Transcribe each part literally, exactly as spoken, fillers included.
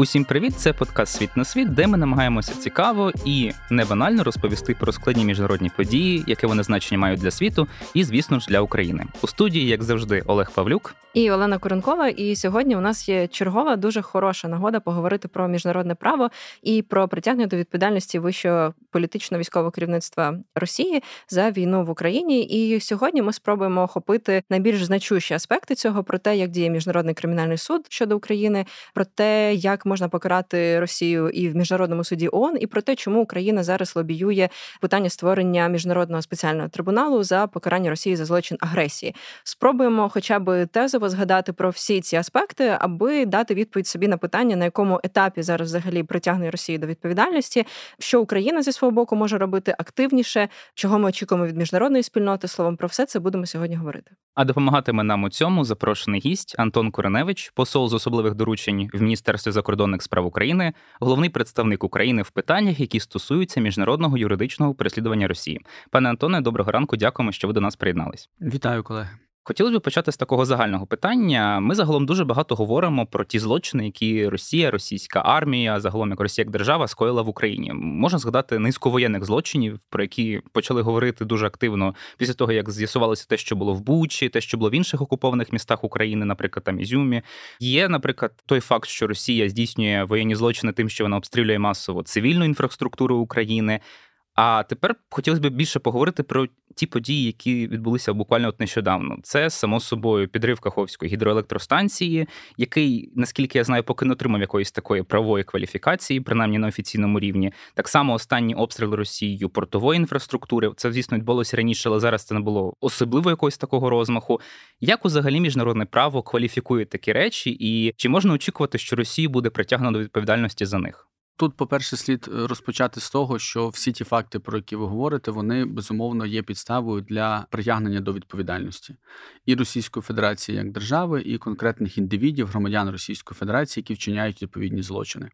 Усім привіт! Це подкаст «Світ на Світ», де ми намагаємося цікаво і не банально розповісти про складні міжнародні події, яке вони значення мають для світу і, звісно ж, для України. У студії, як завжди, Олег Павлюк і Олена Коренкова. І сьогодні у нас є чергова дуже хороша нагода поговорити про міжнародне право і про притягнення до відповідальності вищого політично-військового керівництва Росії за війну в Україні. І сьогодні ми спробуємо охопити найбільш значущі аспекти цього, про те, як діє Міжнародний кримінальний суд щодо України, про те, як можна покарати Росію і в Міжнародному суді ООН, і про те, чому Україна зараз лобіює питання створення Міжнародного спеціального трибуналу за покарання Росії за злочин агресії. Спробуємо хоча б тезово згадати про всі ці аспекти, аби дати відповідь собі на питання, на якому етапі зараз взагалі притягне Росію до відповідальності, що Україна зі свого боку може робити активніше, чого ми очікуємо від міжнародної спільноти. Словом, про все це будемо сьогодні говорити. А допомагатиме нам у цьому запрошений гість Антон Кориневич, посол з особливих доручень в Міністерстві закордонних справ України, головний представник України в питаннях, які стосуються міжнародного юридичного переслідування Росії. Пане Антоне, доброго ранку, дякуємо, що ви до нас приєднались. Вітаю, колеги. Хотілося б почати з такого загального питання. Ми загалом дуже багато говоримо про ті злочини, які Росія, російська армія, загалом як Росія як держава скоїла в Україні. Можна згадати низку воєнних злочинів, про які почали говорити дуже активно після того, як з'ясувалося те, що було в Бучі, те, що було в інших окупованих містах України, наприклад, там Ізюмі. Є, наприклад, той факт, що Росія здійснює воєнні злочини тим, що вона обстрілює масово цивільну інфраструктуру України. А тепер хотілося б більше поговорити про ті події, які відбулися буквально от нещодавно. Це, само собою, підрив Каховської гідроелектростанції, який, наскільки я знаю, поки не отримав якоїсь такої правової кваліфікації, принаймні на офіційному рівні. Так само останні обстріли Росією портової інфраструктури. Це, звісно, відбулося раніше, але зараз це не було особливо якогось такого розмаху. Як взагалі міжнародне право кваліфікує такі речі, і чи можна очікувати, що Росія буде притягнена до відповідальності за них? Тут, по-перше, слід розпочати з того, що всі ті факти, про які ви говорите, вони, безумовно, є підставою для притягнення до відповідальності і Російської Федерації як держави, і конкретних індивідів, громадян Російської Федерації, які вчиняють відповідні злочини.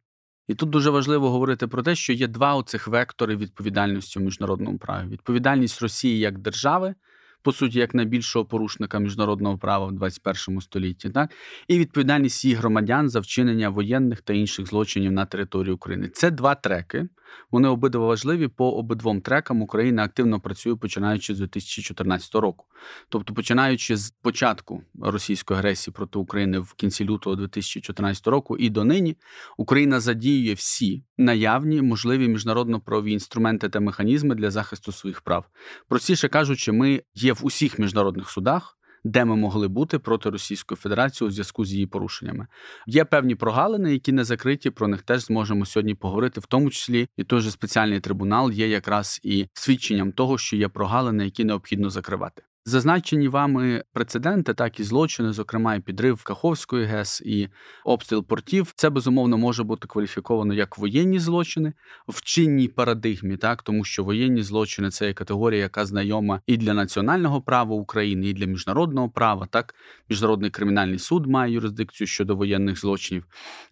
І тут дуже важливо говорити про те, що є два оцих вектори відповідальності у міжнародному праві. Відповідальність Росії як держави, по суті, як найбільшого порушника міжнародного права в двадцять першому столітті, так? І відповідальність її громадян за вчинення воєнних та інших злочинів на території України. Це два треки, вони обидва важливі, по обидвом трекам Україна активно працює, починаючи з дві тисячі чотирнадцятого року. Тобто, починаючи з початку російської агресії проти України в кінці лютого дві тисячі чотирнадцятого року і донині, Україна задіює всі наявні, можливі міжнародно-правові інструменти та механізми для захисту своїх прав. Простіше кажучи, ми є в усіх міжнародних судах, де ми могли бути проти Російської Федерації у зв'язку з її порушеннями. Є певні прогалини, які не закриті, про них теж зможемо сьогодні поговорити, в тому числі і той же спеціальний трибунал є якраз і свідченням того, що є прогалини, які необхідно закривати. Зазначені вами прецеденти, так і злочини, зокрема і підрив Каховської ГЕС і обстріл портів, це, безумовно, може бути кваліфіковано як воєнні злочини в чинній парадигмі, так, тому що воєнні злочини – це категорія, яка знайома і для національного права України, і для міжнародного права, так, Міжнародний кримінальний суд має юрисдикцію щодо воєнних злочинів.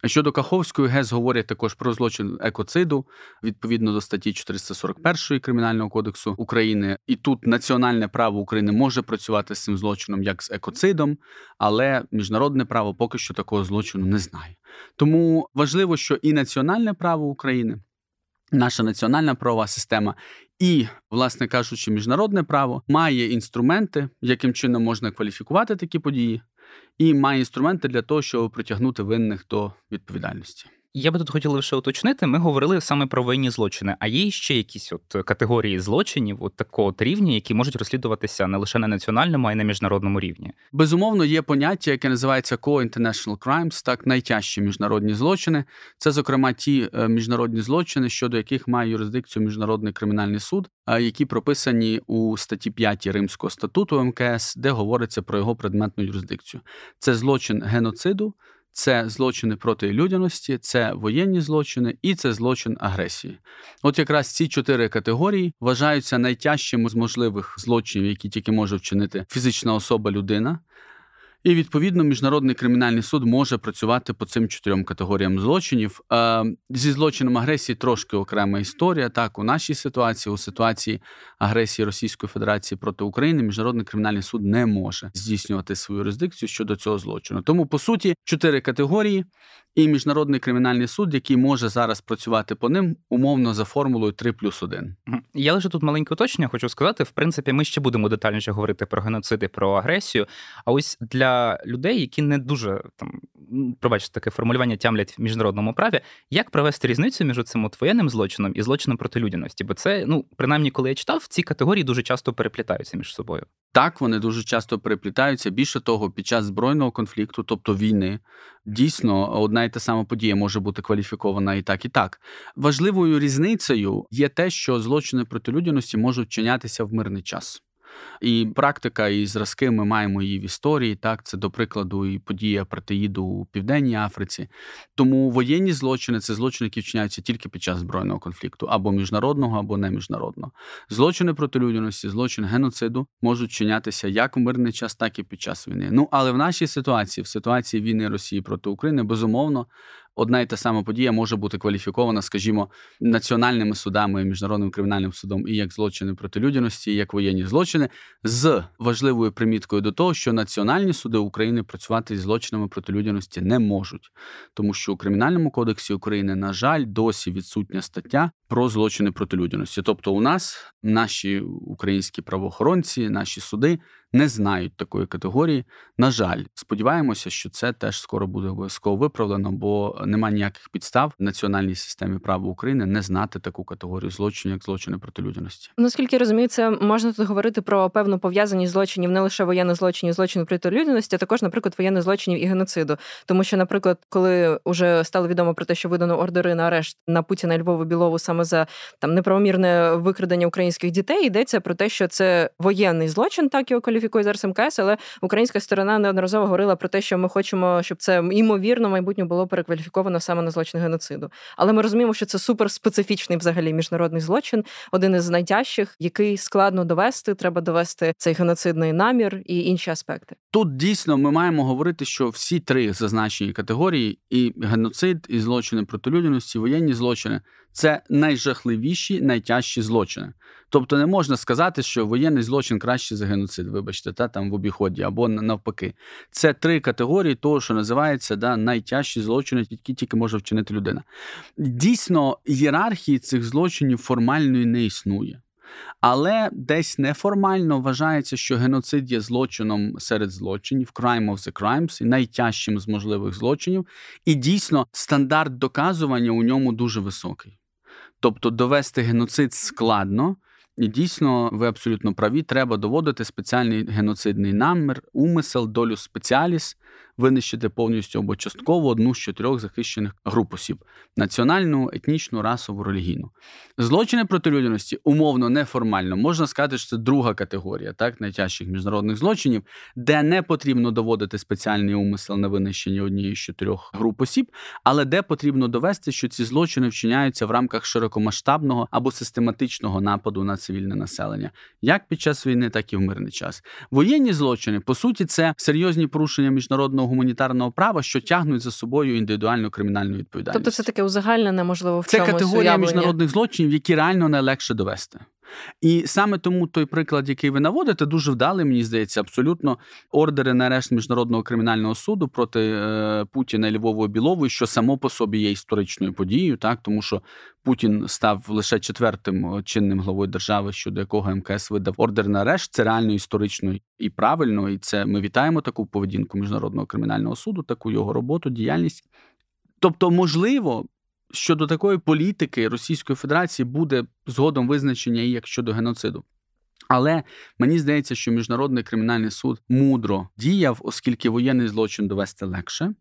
Щодо Каховської ГЕС говорять також про злочин екоциду, відповідно до статті чотириста сорок першої Кримінального кодексу України, і тут національне право України може Може працювати з цим злочином як з екоцидом, але міжнародне право поки що такого злочину не знає. Тому важливо, що і національне право України, наша національна правова система і, власне кажучи, міжнародне право має інструменти, яким чином можна кваліфікувати такі події, і має інструменти для того, щоб притягнути винних до відповідальності. Я би тут хотіла лише уточнити, ми говорили саме про воєнні злочини, а є ще якісь от категорії злочинів от такого от рівня, які можуть розслідуватися не лише на національному, а й на міжнародному рівні? Безумовно, є поняття, яке називається co-international crimes, так, найтяжчі міжнародні злочини. Це, зокрема, ті міжнародні злочини, щодо яких має юрисдикцію Міжнародний кримінальний суд, які прописані у статті п'ятій Римського статуту ем ка ес, де говориться про його предметну юрисдикцію. Це злочин геноциду, це злочини проти людяності, це воєнні злочини і це злочин агресії. От якраз ці чотири категорії вважаються найтяжчими з можливих злочинів, які тільки може вчинити фізична особа-людина. І, відповідно, Міжнародний кримінальний суд може працювати по цим чотирьом категоріям злочинів. Зі злочином агресії трошки окрема історія. Так, у нашій ситуації, у ситуації агресії Російської Федерації проти України, Міжнародний кримінальний суд не може здійснювати свою юрисдикцію щодо цього злочину. Тому, по суті, чотири категорії, і Міжнародний кримінальний суд, який може зараз працювати по ним, умовно за формулою три плюс один. Я лише тут маленьке уточнення хочу сказати. В принципі, ми ще будемо детальніше говорити про геноциди, про агресію. А ось для людей, які не дуже, там, пробачте, таке формулювання тямлять в міжнародному праві, як провести різницю між цим от воєнним злочином і злочином проти людяності? Бо це, ну, принаймні, коли я читав, ці категорії дуже часто переплітаються між собою. Так, вони дуже часто переплітаються. Більше того, під час збройного конфлікту, тобто війни, дійсно, одна і та сама подія може бути кваліфікована і так, і так. Важливою різницею є те, що злочини проти людяності можуть вчинятися в мирний час. І практика, і зразки ми маємо її в історії, так, це, до прикладу, і подія апартеїду у Південній Африці. Тому воєнні злочини – це злочини, які вчиняються тільки під час збройного конфлікту, або міжнародного, або неміжнародного. Злочини проти людяності, злочин геноциду можуть вчинятися як в мирний час, так і під час війни. Ну, але в нашій ситуації, в ситуації війни Росії проти України, безумовно, одна і та сама подія може бути кваліфікована, скажімо, національними судами, Міжнародним кримінальним судом і як злочини проти людяності, і як воєнні злочини, з важливою приміткою до того, що національні суди України працювати з злочинами проти людяності не можуть. Тому що у Кримінальному кодексі України, на жаль, досі відсутня стаття про злочини проти людяності. Тобто у нас наші українські правоохоронці, наші суди не знають такої категорії. На жаль, сподіваємося, що це теж скоро буде обов'язково виправлено, бо нема ніяких підстав в національній системі права України не знати таку категорію злочинів, як злочини проти людяності. Наскільки розумію, це можна тут говорити про певну пов'язаність злочинів, не лише воєнних злочинів, злочинів проти людяності, а також, наприклад, воєнних злочинів і геноциду. Тому що, наприклад, коли вже стало відомо про те, що видано ордери на арешт на Путіна і Львова-Бєлову саме за там неправомірне викрадення українських дітей, йдеться про те, що це воєнний злочин, так його кваліфікує зараз ем ка ес, але українська сторона неодноразово говорила про те, що ми хочемо, щоб це ймовірно в майбутньому було перекваліфіковано саме на злочин геноциду. Але ми розуміємо, що це суперспецифічний взагалі міжнародний злочин, один із найтяжчих, який складно довести, треба довести цей геноцидний намір і інші аспекти. Тут дійсно ми маємо говорити, що всі три зазначені категорії, і геноцид, і злочини проти людяності, воєнні злочини – це найжахливіші, найтяжчі злочини. Тобто не можна сказати, що воєнний злочин краще за геноцид, вибачте, та там в обіході, або навпаки. Це три категорії того, що називається, да, найтяжчі злочини, які тільки може вчинити людина. Дійсно, ієрархії цих злочинів формальної не існує. Але десь неформально вважається, що геноцид є злочином серед злочинів, crime of the crimes, і найтяжчим з можливих злочинів. І дійсно, стандарт доказування у ньому дуже високий. Тобто довести геноцид складно, і дійсно, ви абсолютно праві, треба доводити спеціальний геноцидний намір, умисел, долю спеціаліс, винищити повністю або частково одну з чотирьох захищених груп осіб – національну, етнічну, расову, релігійну. Злочини проти людяності умовно, неформально. Можна сказати, що це друга категорія, так, найтяжчих міжнародних злочинів, де не потрібно доводити спеціальний умисел на винищення однієї з чотирьох груп осіб, але де потрібно довести, що ці злочини вчиняються в рамках широкомасштабного або систематичного нападу на цивільне населення, як під час війни, так і в мирний час. Воєнні злочини, по суті, це серйозні порушення міжнародного гуманітарного права, що тягнуть за собою індивідуальну кримінальну відповідальність. Тобто все таке узагальнене, можливо, в цьому. Це категорія уявлення міжнародних злочинів, які реально найлегше довести. І саме тому той приклад, який ви наводите, дуже вдалий, мені здається, абсолютно ордери на арешт Міжнародного кримінального суду проти е, Путіна і Львова-Бєлової, що само по собі є історичною подією, так, тому що Путін став лише четвертим чинним главою держави, щодо якого ем ка ес видав ордер на арешт. Це реально історично і правильно, і це ми вітаємо таку поведінку Міжнародного кримінального суду, таку його роботу, діяльність. Тобто, можливо, щодо такої політики Російської Федерації буде згодом визначення і як щодо геноциду. Але мені здається, що Міжнародний кримінальний суд мудро діяв, оскільки воєнний злочин довести легше,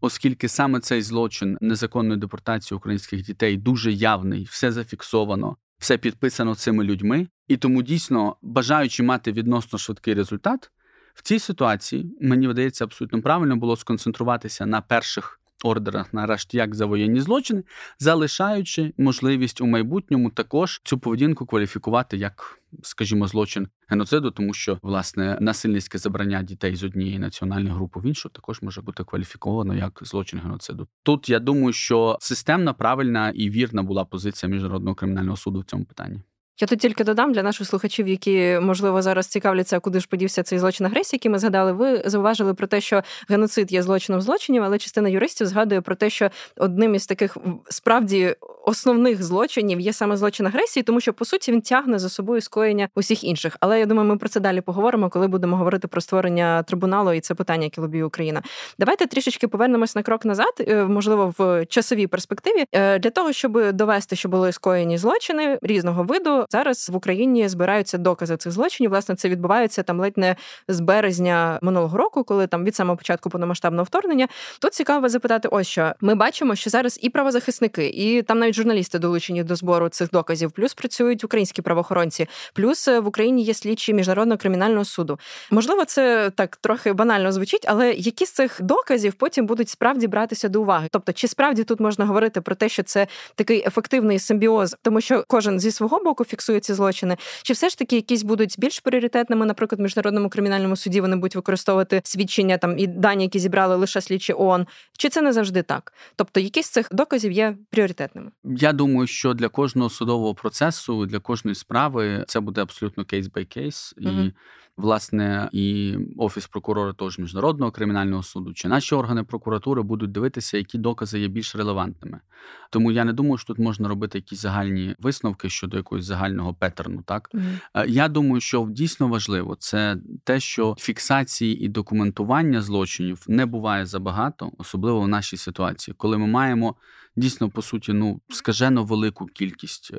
оскільки саме цей злочин незаконної депортації українських дітей дуже явний, все зафіксовано, все підписано цими людьми. І тому дійсно, бажаючи мати відносно швидкий результат, в цій ситуації, мені видається абсолютно правильно було сконцентруватися на перших ордера на арешт як за воєнні злочини, залишаючи можливість у майбутньому також цю поведінку кваліфікувати як, скажімо, злочин геноциду, тому що, власне, насильницьке забрання дітей з однієї національної групи в іншу також може бути кваліфіковано як злочин геноциду. Тут, я думаю, що системна, правильна і вірна була позиція Міжнародного кримінального суду в цьому питанні. Я тут тільки додам для наших слухачів, які, можливо, зараз цікавляться, куди ж подівся цей злочин агресії, який ми згадали. Ви зауважили про те, що геноцид є злочином злочинів, але частина юристів згадує про те, що одним із таких справді основних злочинів є саме злочин агресії, тому що, по суті, він тягне за собою скоєння усіх інших. Але, я думаю, ми про це далі поговоримо, коли будемо говорити про створення трибуналу, і це питання, яке лобіє Україна. Давайте трішечки повернемось на крок назад, можливо, в часовій перспективі, для того, щоб довести, що були скоєні злочини різного виду. Зараз в Україні збираються докази цих злочинів. Власне, це відбувається там ледь не з березня минулого року, коли там від самого початку повномасштабного вторгнення. Тут цікаво запитати ось що. Ми бачимо, що зараз і правозахисники, і там навіть журналісти долучені до збору цих доказів, плюс працюють українські правоохоронці, плюс в Україні є слідчі Міжнародного кримінального суду. Можливо, це так трохи банально звучить, але які з цих доказів потім будуть справді братися до уваги? Тобто, чи справді тут можна говорити про те, що це такий ефективний симбіоз, тому що кожен зі свого боку фіксує ці злочини, чи все ж таки якісь будуть більш пріоритетними, наприклад, в Міжнародному кримінальному суді вони будуть використовувати свідчення там і дані, які зібрали лише слідчі ООН, чи це не завжди так? Тобто, які з цих доказів є пріоритетними? Я думаю, що для кожного судового процесу, для кожної справи це буде абсолютно кейс-бай-кейс. Mm-hmm. І, власне, і Офіс прокурора того ж Міжнародного кримінального суду, чи наші органи прокуратури будуть дивитися, які докази є більш релевантними. Тому я не думаю, що тут можна робити якісь загальні висновки щодо якогось загального петерну. Так? Mm-hmm. Я думаю, що дійсно важливо це те, що фіксації і документування злочинів не буває забагато, особливо в нашій ситуації, коли ми маємо дійсно, по суті, ну, скажено велику кількість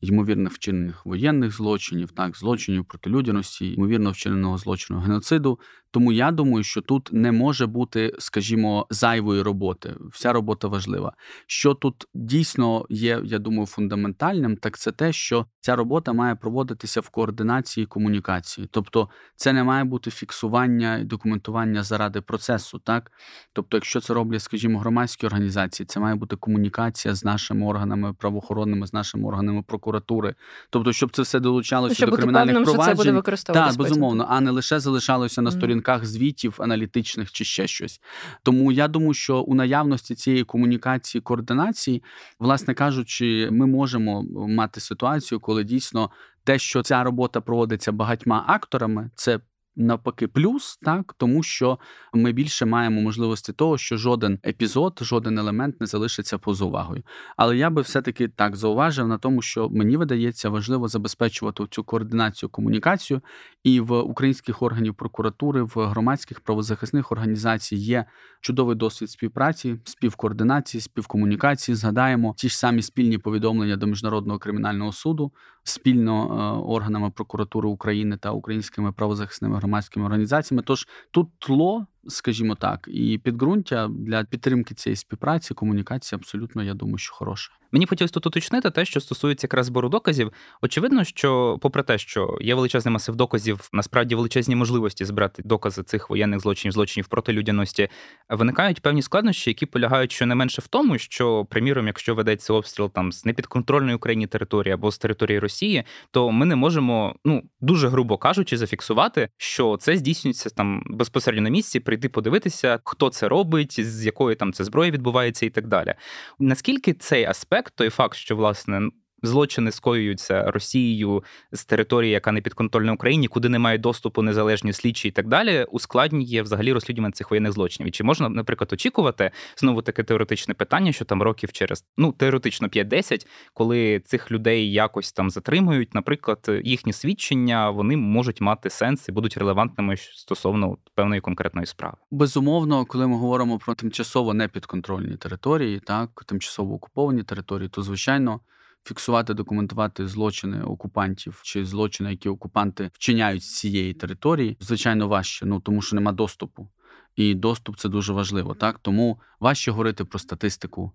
ймовірних вчинених воєнних злочинів, так, злочинів проти людяності, ймовірно вчиненого злочину геноциду. Тому я думаю, що тут не може бути, скажімо, зайвої роботи. Вся робота важлива. Що тут дійсно є, я думаю, фундаментальним, так це те, що ця робота має проводитися в координації і комунікації. Тобто це не має бути фіксування і документування заради процесу, так? Тобто якщо це роблять, скажімо, громадські організації, це має бути комунікація з нашими органами правоохоронними, з нашими органами прокуратури. Тобто, щоб це все долучалося щоб до кримінальних певним, проваджень. Щоб бути певним, що це буде використовуватися. Так, безумовно, а не лише залишалося на сторінках звітів аналітичних чи ще щось. Тому я думаю, що у наявності цієї комунікації, координації, власне кажучи, ми можемо мати ситуацію, коли дійсно те, що ця робота проводиться багатьма акторами, це навпаки плюс, так, тому що ми більше маємо можливості того, що жоден епізод, жоден елемент не залишиться поза увагою. Але я би все-таки так зауважив на тому, що мені видається важливо забезпечувати цю координацію, комунікацію, і в українських органів прокуратури, в громадських правозахисних організацій є чудовий досвід співпраці, співкоординації, співкомунікації. Згадаємо ті ж самі спільні повідомлення до Міжнародного кримінального суду спільно органами прокуратури України та українськими правозахисними громадськими організаціями. Тож тут тло, скажімо так, і підґрунтя для підтримки цієї співпраці, комунікації абсолютно, я думаю, що хороше. Мені хотілося тут уточнити те, що стосується якраз збору доказів. Очевидно, що попри те, що є величезний масив доказів, насправді величезні можливості збирати докази цих воєнних злочинів, злочинів проти людяності, виникають певні складнощі, які полягають щонайменше в тому, що, приміром, якщо ведеться обстріл там з непідконтрольної Україні території або з території Росії, то ми не можемо, ну, дуже грубо кажучи, зафіксувати, що це здійснюється там безпосередньо на місці, прийти подивитися, хто це робить, з якої там це зброя відбувається і так далі. Наскільки цей аспект, той факт, що, власне, злочини скоюються Росією з території, яка не підконтрольна Україні, куди немає доступу незалежні слідчі і так далі, ускладнює взагалі розслідування цих воєнних злочинів. І чи можна, наприклад, очікувати, знову таке теоретичне питання, що там років через, ну, теоретично п'ять-десять, коли цих людей якось там затримують, наприклад, їхні свідчення, вони можуть мати сенс і будуть релевантними стосовно певної конкретної справи? Безумовно, коли ми говоримо про тимчасово непідконтрольні території, так, тимчасово окуповані території, то, звичайно, фіксувати, документувати злочини окупантів чи злочини, які окупанти вчиняють з цієї території, звичайно, важче, ну тому що нема доступу. І доступ – це дуже важливо, так? Тому важче говорити про статистику,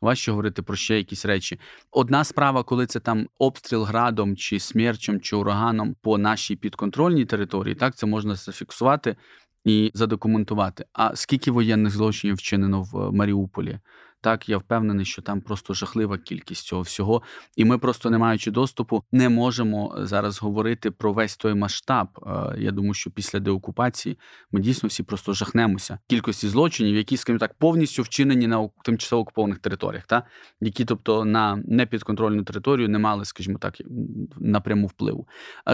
важче говорити про ще якісь речі. Одна справа, коли це там обстріл градом, чи смерчем, чи ураганом по нашій підконтрольній території, так, це можна зафіксувати. і задокументувати. А скільки воєнних злочинів вчинено в Маріуполі? Так, я впевнений, що там просто жахлива кількість цього всього. І ми просто, не маючи доступу, не можемо зараз говорити про весь той масштаб. Я думаю, що після деокупації ми дійсно всі просто жахнемося. Кількості злочинів, які, скажімо так, повністю вчинені на тимчасово окупованих територіях, та? Які, тобто, на непідконтрольну територію не мали, скажімо так, напряму впливу.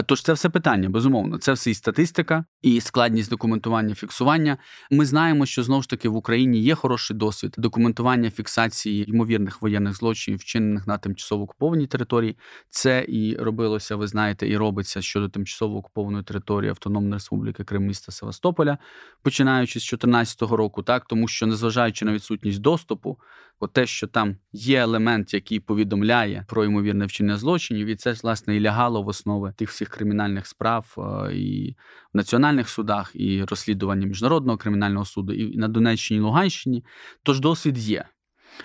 Тож це все питання, безумовно. Це все і статистика, і складність документування, фіксування. Ми знаємо, що, знову ж таки, в Україні є хороший досвід документування, фіксації ймовірних воєнних злочинів, вчинених на тимчасово окупованій території. Це і робилося, ви знаєте, і робиться щодо тимчасово окупованої території Автономної Республіки Крим, міста Севастополя, починаючи з дві тисячі чотирнадцятого року, так, тому що, незважаючи на відсутність доступу, от те, що там є елемент, який повідомляє про ймовірне вчинення злочинів, і це, власне, і лягало в основи тих всіх кримінальних справ і в національних судах, і розслідування Міжнародного кримінального суду, і на Донеччині, і Луганщині. Тож досвід є.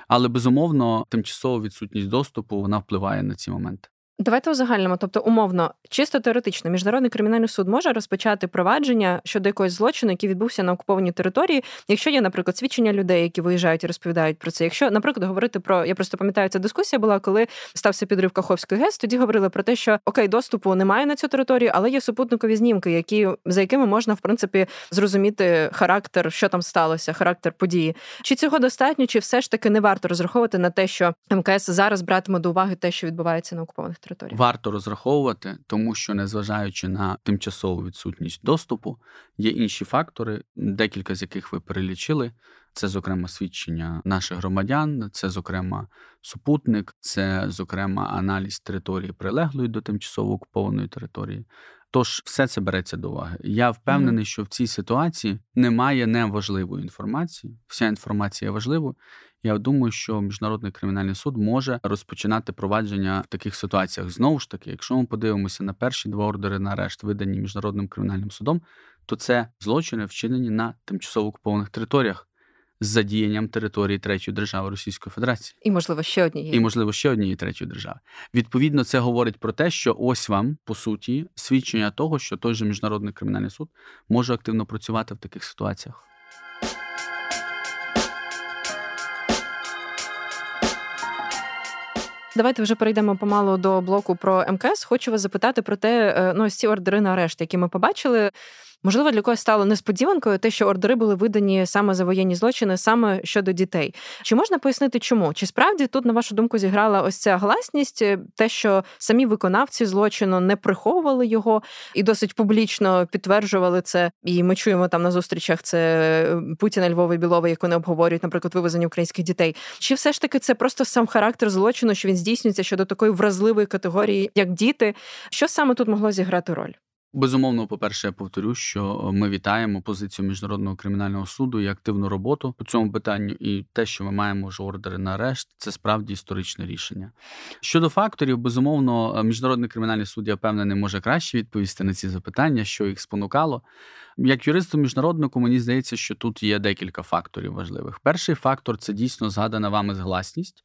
Але, безумовно, тимчасова відсутність доступу, вона впливає на ці моменти. Давайте узагальнимо, тобто, умовно, чисто теоретично, Міжнародний кримінальний суд може розпочати провадження щодо якогось злочину, який відбувся на окупованій території, якщо є, наприклад, свідчення людей, які виїжджають і розповідають про це. Якщо, наприклад, говорити про, я просто пам'ятаю, ця дискусія була, коли стався підрив Каховської ГЕС, тоді говорили про те, що, окей, доступу немає на цю територію, але є супутникові знімки, які, за якими можна, в принципі, зрозуміти характер, що там сталося, характер події. Чи цього достатньо, чи все ж таки не варто розраховувати на те, що ем ка ес зараз братиме до уваги те, що відбувається на окупованих території? Варто розраховувати, тому що, незважаючи на тимчасову відсутність доступу, є інші фактори, декілька з яких ви перелічили. Це, зокрема, свідчення наших громадян, це, зокрема, супутник, це, зокрема, аналіз території, прилеглої до тимчасово окупованої території. Тож все це береться до уваги. Я впевнений, що в цій ситуації немає неважливої інформації. Вся інформація важлива. Я думаю, що Міжнародний кримінальний суд може розпочинати провадження в таких ситуаціях. Знову ж таки, якщо ми подивимося на перші два ордери на арешт, видані Міжнародним кримінальним судом, то це злочини, вчинені на тимчасово окупованих територіях з задіянням території третьої держави Російської Федерації. І, можливо, ще однієї. І, можливо, ще однієї третьої держави. Відповідно, це говорить про те, що ось вам, по суті, свідчення того, що той же Міжнародний кримінальний суд може активно працювати в таких ситуаціях. Давайте вже перейдемо помалу до блоку про ем ка ес. Хочу вас запитати про те, ну, ось ці ордери на арешт, які ми побачили. Можливо, для когось стало несподіванкою те, що ордери були видані саме за воєнні злочини, саме щодо дітей. Чи можна пояснити, чому? Чи справді тут, на вашу думку, зіграла ось ця гласність, те, що самі виконавці злочину не приховували його і досить публічно підтверджували це? І ми чуємо там на зустрічах це Путіна, Львова-Бєлова, яку не обговорюють, наприклад, вивезення українських дітей. Чи все ж таки це просто сам характер злочину, що він здійснюється щодо такої вразливої категорії, як діти? Що саме тут могло зіграти роль? Безумовно, по-перше, я повторю, що ми вітаємо позицію Міжнародного кримінального суду і активну роботу по цьому питанню. І те, що ми маємо вже ордери на арешт, це справді історичне рішення. Щодо факторів, безумовно, Міжнародний кримінальний суд, я впевнений, може краще відповісти на ці запитання, що їх спонукало. Як юристу міжнароднику, мені здається, що тут є декілька факторів важливих. Перший фактор – це дійсно згадана вами згласність.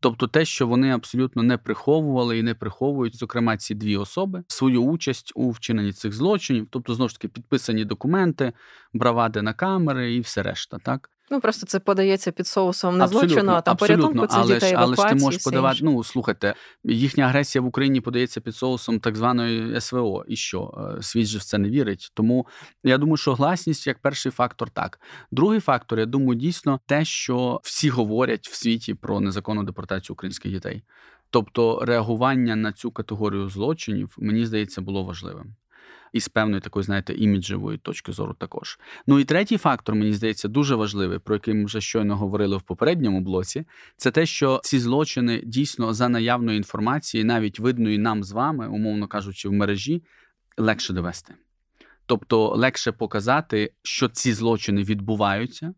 Тобто те, що вони абсолютно не приховували і не приховують, зокрема, ці дві особи, свою участь у вчиненні цих злочинів. Тобто, знову ж таки, підписані документи, бравади на камери і все решта, так? Ну, просто це подається під соусом на злочину, а там порятунку цих дітей, евакуації. Але ж ти можеш подавати, ну, слухайте, їхня агресія в Україні подається під соусом так званої ес ве о. І що? Світ же в це не вірить. Тому я думаю, що гласність як перший фактор так. Другий фактор, я думаю, дійсно те, що всі говорять в світі про незаконну депортацію українських дітей. Тобто реагування на цю категорію злочинів, мені здається, було важливим. І з певної такої, знаєте, іміджевої точки зору також. Ну і третій фактор, мені здається, дуже важливий, про який ми вже щойно говорили в попередньому блоці, це те, що ці злочини дійсно за наявної інформації, навіть видної нам з вами, умовно кажучи, в мережі, легше довести. Тобто легше показати, що ці злочини відбуваються,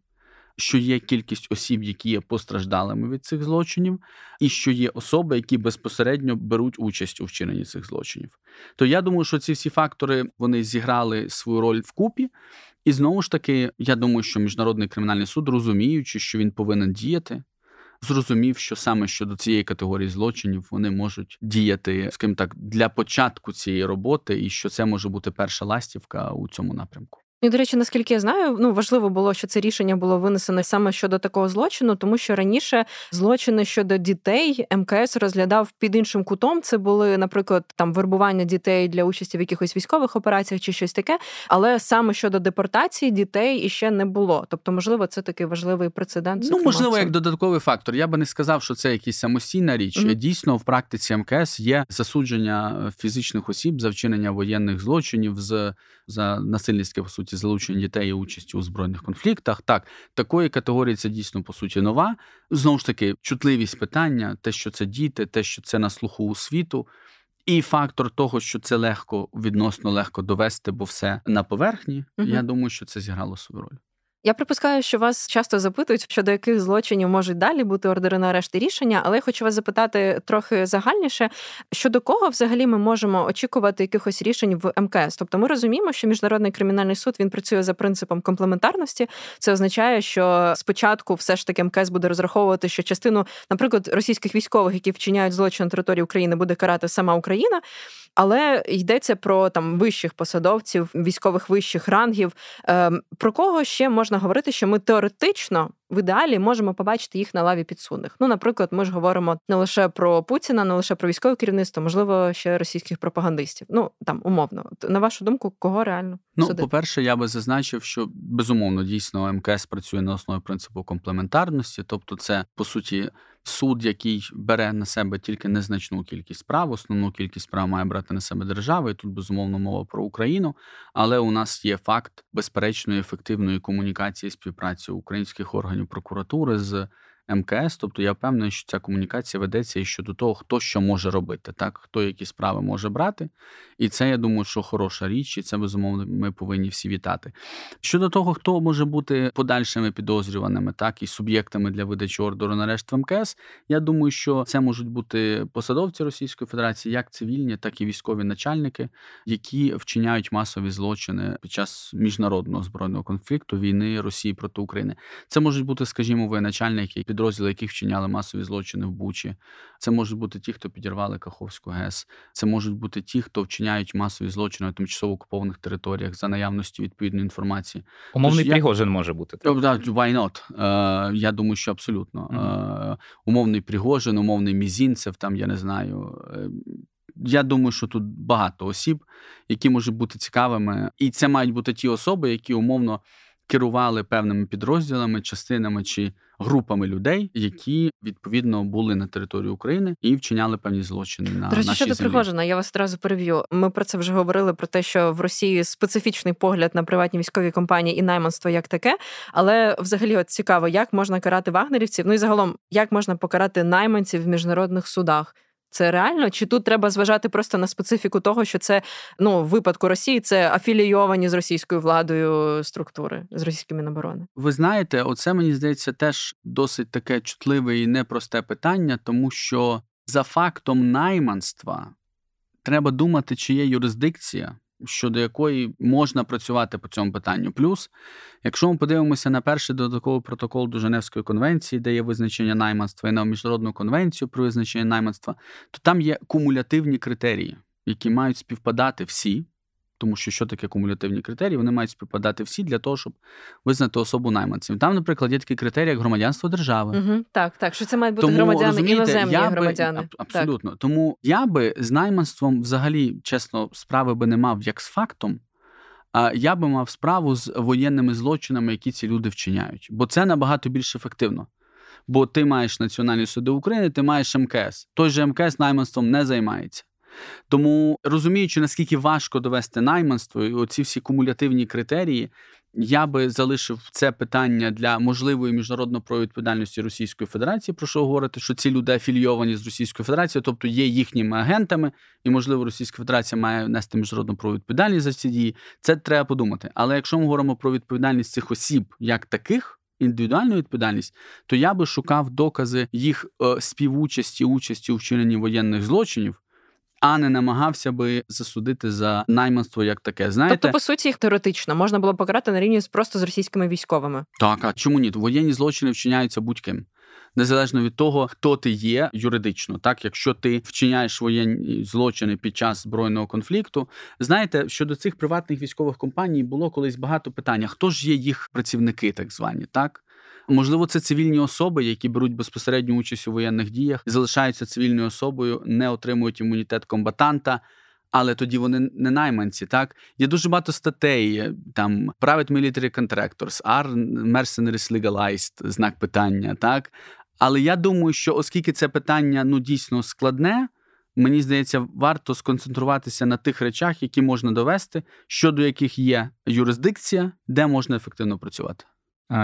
що є кількість осіб, які є постраждалими від цих злочинів, і що є особи, які безпосередньо беруть участь у вчиненні цих злочинів. То я думаю, що ці всі фактори, вони зіграли свою роль вкупі. І знову ж таки, я думаю, що Міжнародний кримінальний суд, розуміючи, що він повинен діяти, зрозумів, що саме щодо цієї категорії злочинів вони можуть діяти, скажімо так, для початку цієї роботи, і що це може бути перша ластівка у цьому напрямку. І, до речі, наскільки я знаю, ну важливо було, що це рішення було винесено саме щодо такого злочину, тому що раніше злочини щодо дітей ем ка ес розглядав під іншим кутом. Це були, наприклад, там вербування дітей для участі в якихось військових операціях чи щось таке, але саме щодо депортації дітей іще не було. Тобто, можливо, це такий важливий прецедент. Ну, можливо, як додатковий фактор. Я би не сказав, що це якась самостійна річ. Mm-hmm. Дійсно, в практиці ем ка ес є засудження фізичних осіб за вчинення воєнних злочинів з за насильницьке, по суті, залучення дітей і участі у збройних конфліктах. Так, такої категорії це дійсно, по суті, нова. Знову ж таки, чутливість питання, те, що це діти, те, що це на слуху у світу. І фактор того, що це легко, відносно легко довести, бо все на поверхні, угу. Я думаю, що це зіграло свою роль. Я припускаю, що вас часто запитують, щодо яких злочинів можуть далі бути ордери на арешт і рішення, але я хочу вас запитати трохи загальніше, щодо кого взагалі ми можемо очікувати якихось рішень в ем ка ес. Тобто ми розуміємо, що Міжнародний кримінальний суд, він працює за принципом комплементарності. Це означає, що спочатку все ж таки ем ка ес буде розраховувати, що частину, наприклад, російських військових, які вчиняють злочин на території України, буде карати сама Україна. Але йдеться про там вищих посадовців, військових вищих рангів. Ем, про кого ще можна говорити, що ми теоретично в ідеалі можемо побачити їх на лаві підсудних? Ну, наприклад, ми ж говоримо не лише про Путіна, не лише про військове керівництво, можливо, ще російських пропагандистів. Ну, там, умовно. На вашу думку, кого реально судити? Ну, по-перше, я би зазначив, що, безумовно, дійсно, ем ка ес працює на основі принципу комплементарності. Тобто це, по суті, суд, який бере на себе тільки незначну кількість прав, основну кількість прав має брати на себе держава, і тут, безумовно, мова про Україну, але у нас є факт безперечної ефективної комунікації і співпраці українських органів прокуратури з ем ка ес, тобто я впевнений, що ця комунікація ведеться і щодо того, хто що може робити, так, хто які справи може брати, і це, я думаю, що хороша річ, і це, безумовно, ми повинні всі вітати. Щодо того, хто може бути подальшими підозрюваними, так, і суб'єктами для видачі ордеру на арешт в ем ка ес, я думаю, що це можуть бути посадовці Російської Федерації, як цивільні, так і військові начальники, які вчиняють масові злочини під час міжнародного збройного конфлікту, війни Росії проти України. Це можуть бути, скажімо, воєначальники, підрозділи, яких вчиняли масові злочини в Бучі. Це можуть бути ті, хто підірвали Каховську ГЕС. Це можуть бути ті, хто вчиняють масові злочини на тимчасово окупованих територіях за наявності відповідної інформації. Умовний Тож, Пригожин я... може бути. Так? Why not? Uh, я думаю, що абсолютно. Uh, умовний Пригожин, умовний Мізінцев, там, я не знаю. Я думаю, що тут багато осіб, які можуть бути цікавими. І це мають бути ті особи, які умовно керували певними підрозділами, частинами чи групами людей, які, відповідно, були на території України і вчиняли певні злочини на нашій землі. До речі, щодо Пригожина, я вас одразу переб'ю. Ми про це вже говорили, про те, що в Росії специфічний погляд на приватні військові компанії і найманство як таке, але взагалі от цікаво, як можна карати вагнерівців, ну і загалом, як можна покарати найманців в міжнародних судах? Це реально? Чи тут треба зважати просто на специфіку того, що це, ну, в випадку Росії, це афілійовані з російською владою структури, з російським Міноборони? Ви знаєте, оце, мені здається, теж досить таке чутливе і непросте питання, тому що за фактом найманства треба думати, чи є юрисдикція, щодо якої можна працювати по цьому питанню. Плюс, якщо ми подивимося на перший додатковий протокол до Женевської конвенції, де є визначення найманства, і на Міжнародну конвенцію про визначення найманства, то там є кумулятивні критерії, які мають співпадати всі, тому що що таке кумулятивні критерії, вони мають співпадати всі для того, щоб визнати особу найманцем. Там, наприклад, є такі критерії, як громадянство держави. Угу, так, так, що це мають бути Тому, громадяни, іноземні я громадяни. Би, абсолютно. Так. Тому я би з найманством взагалі, чесно, справи би не мав як з фактом, а я би мав справу з воєнними злочинами, які ці люди вчиняють. Бо це набагато більш ефективно. Бо ти маєш Національні суди України, ти маєш ем ка ес. Той же ем ка ес найманством не займається. Тому, розуміючи, наскільки важко довести найманство і оці всі кумулятивні критерії, я би залишив це питання для можливої міжнародно-правової відповідальності Російської Федерації, про що говорити, що ці люди афілійовані з Російською Федерацією, тобто є їхніми агентами, і, можливо, Російська Федерація має нести міжнародно-правову відповідальність за ці дії. Це треба подумати. Але якщо ми говоримо про відповідальність цих осіб як таких, індивідуальну відповідальність, то я би шукав докази їх співучасті, участі у вчиненні воєнних злочинів, а не намагався би засудити за найманство як таке. Знаєте, тобто, по суті, їх теоретично можна було покарати на рівні просто з російськими військовими. Так, а чому ні? Воєнні злочини вчиняються будь-ким. незалежно від того, хто ти є юридично. Так, якщо ти вчиняєш воєнні злочини під час збройного конфлікту. Знаєте, щодо цих приватних військових компаній було колись багато питань, хто ж є їх працівники так звані, так? Можливо, це цивільні особи, які беруть безпосередню участь у воєнних діях, залишаються цивільною особою, не отримують імунітет комбатанта, але тоді вони не найманці, так? Є дуже багато статей, там, Private Military Contractors, Are Mercenaries Legalized, знак питання, так? Але я думаю, що оскільки це питання, ну, дійсно складне, мені здається, варто сконцентруватися на тих речах, які можна довести, щодо яких є юрисдикція, де можна ефективно працювати.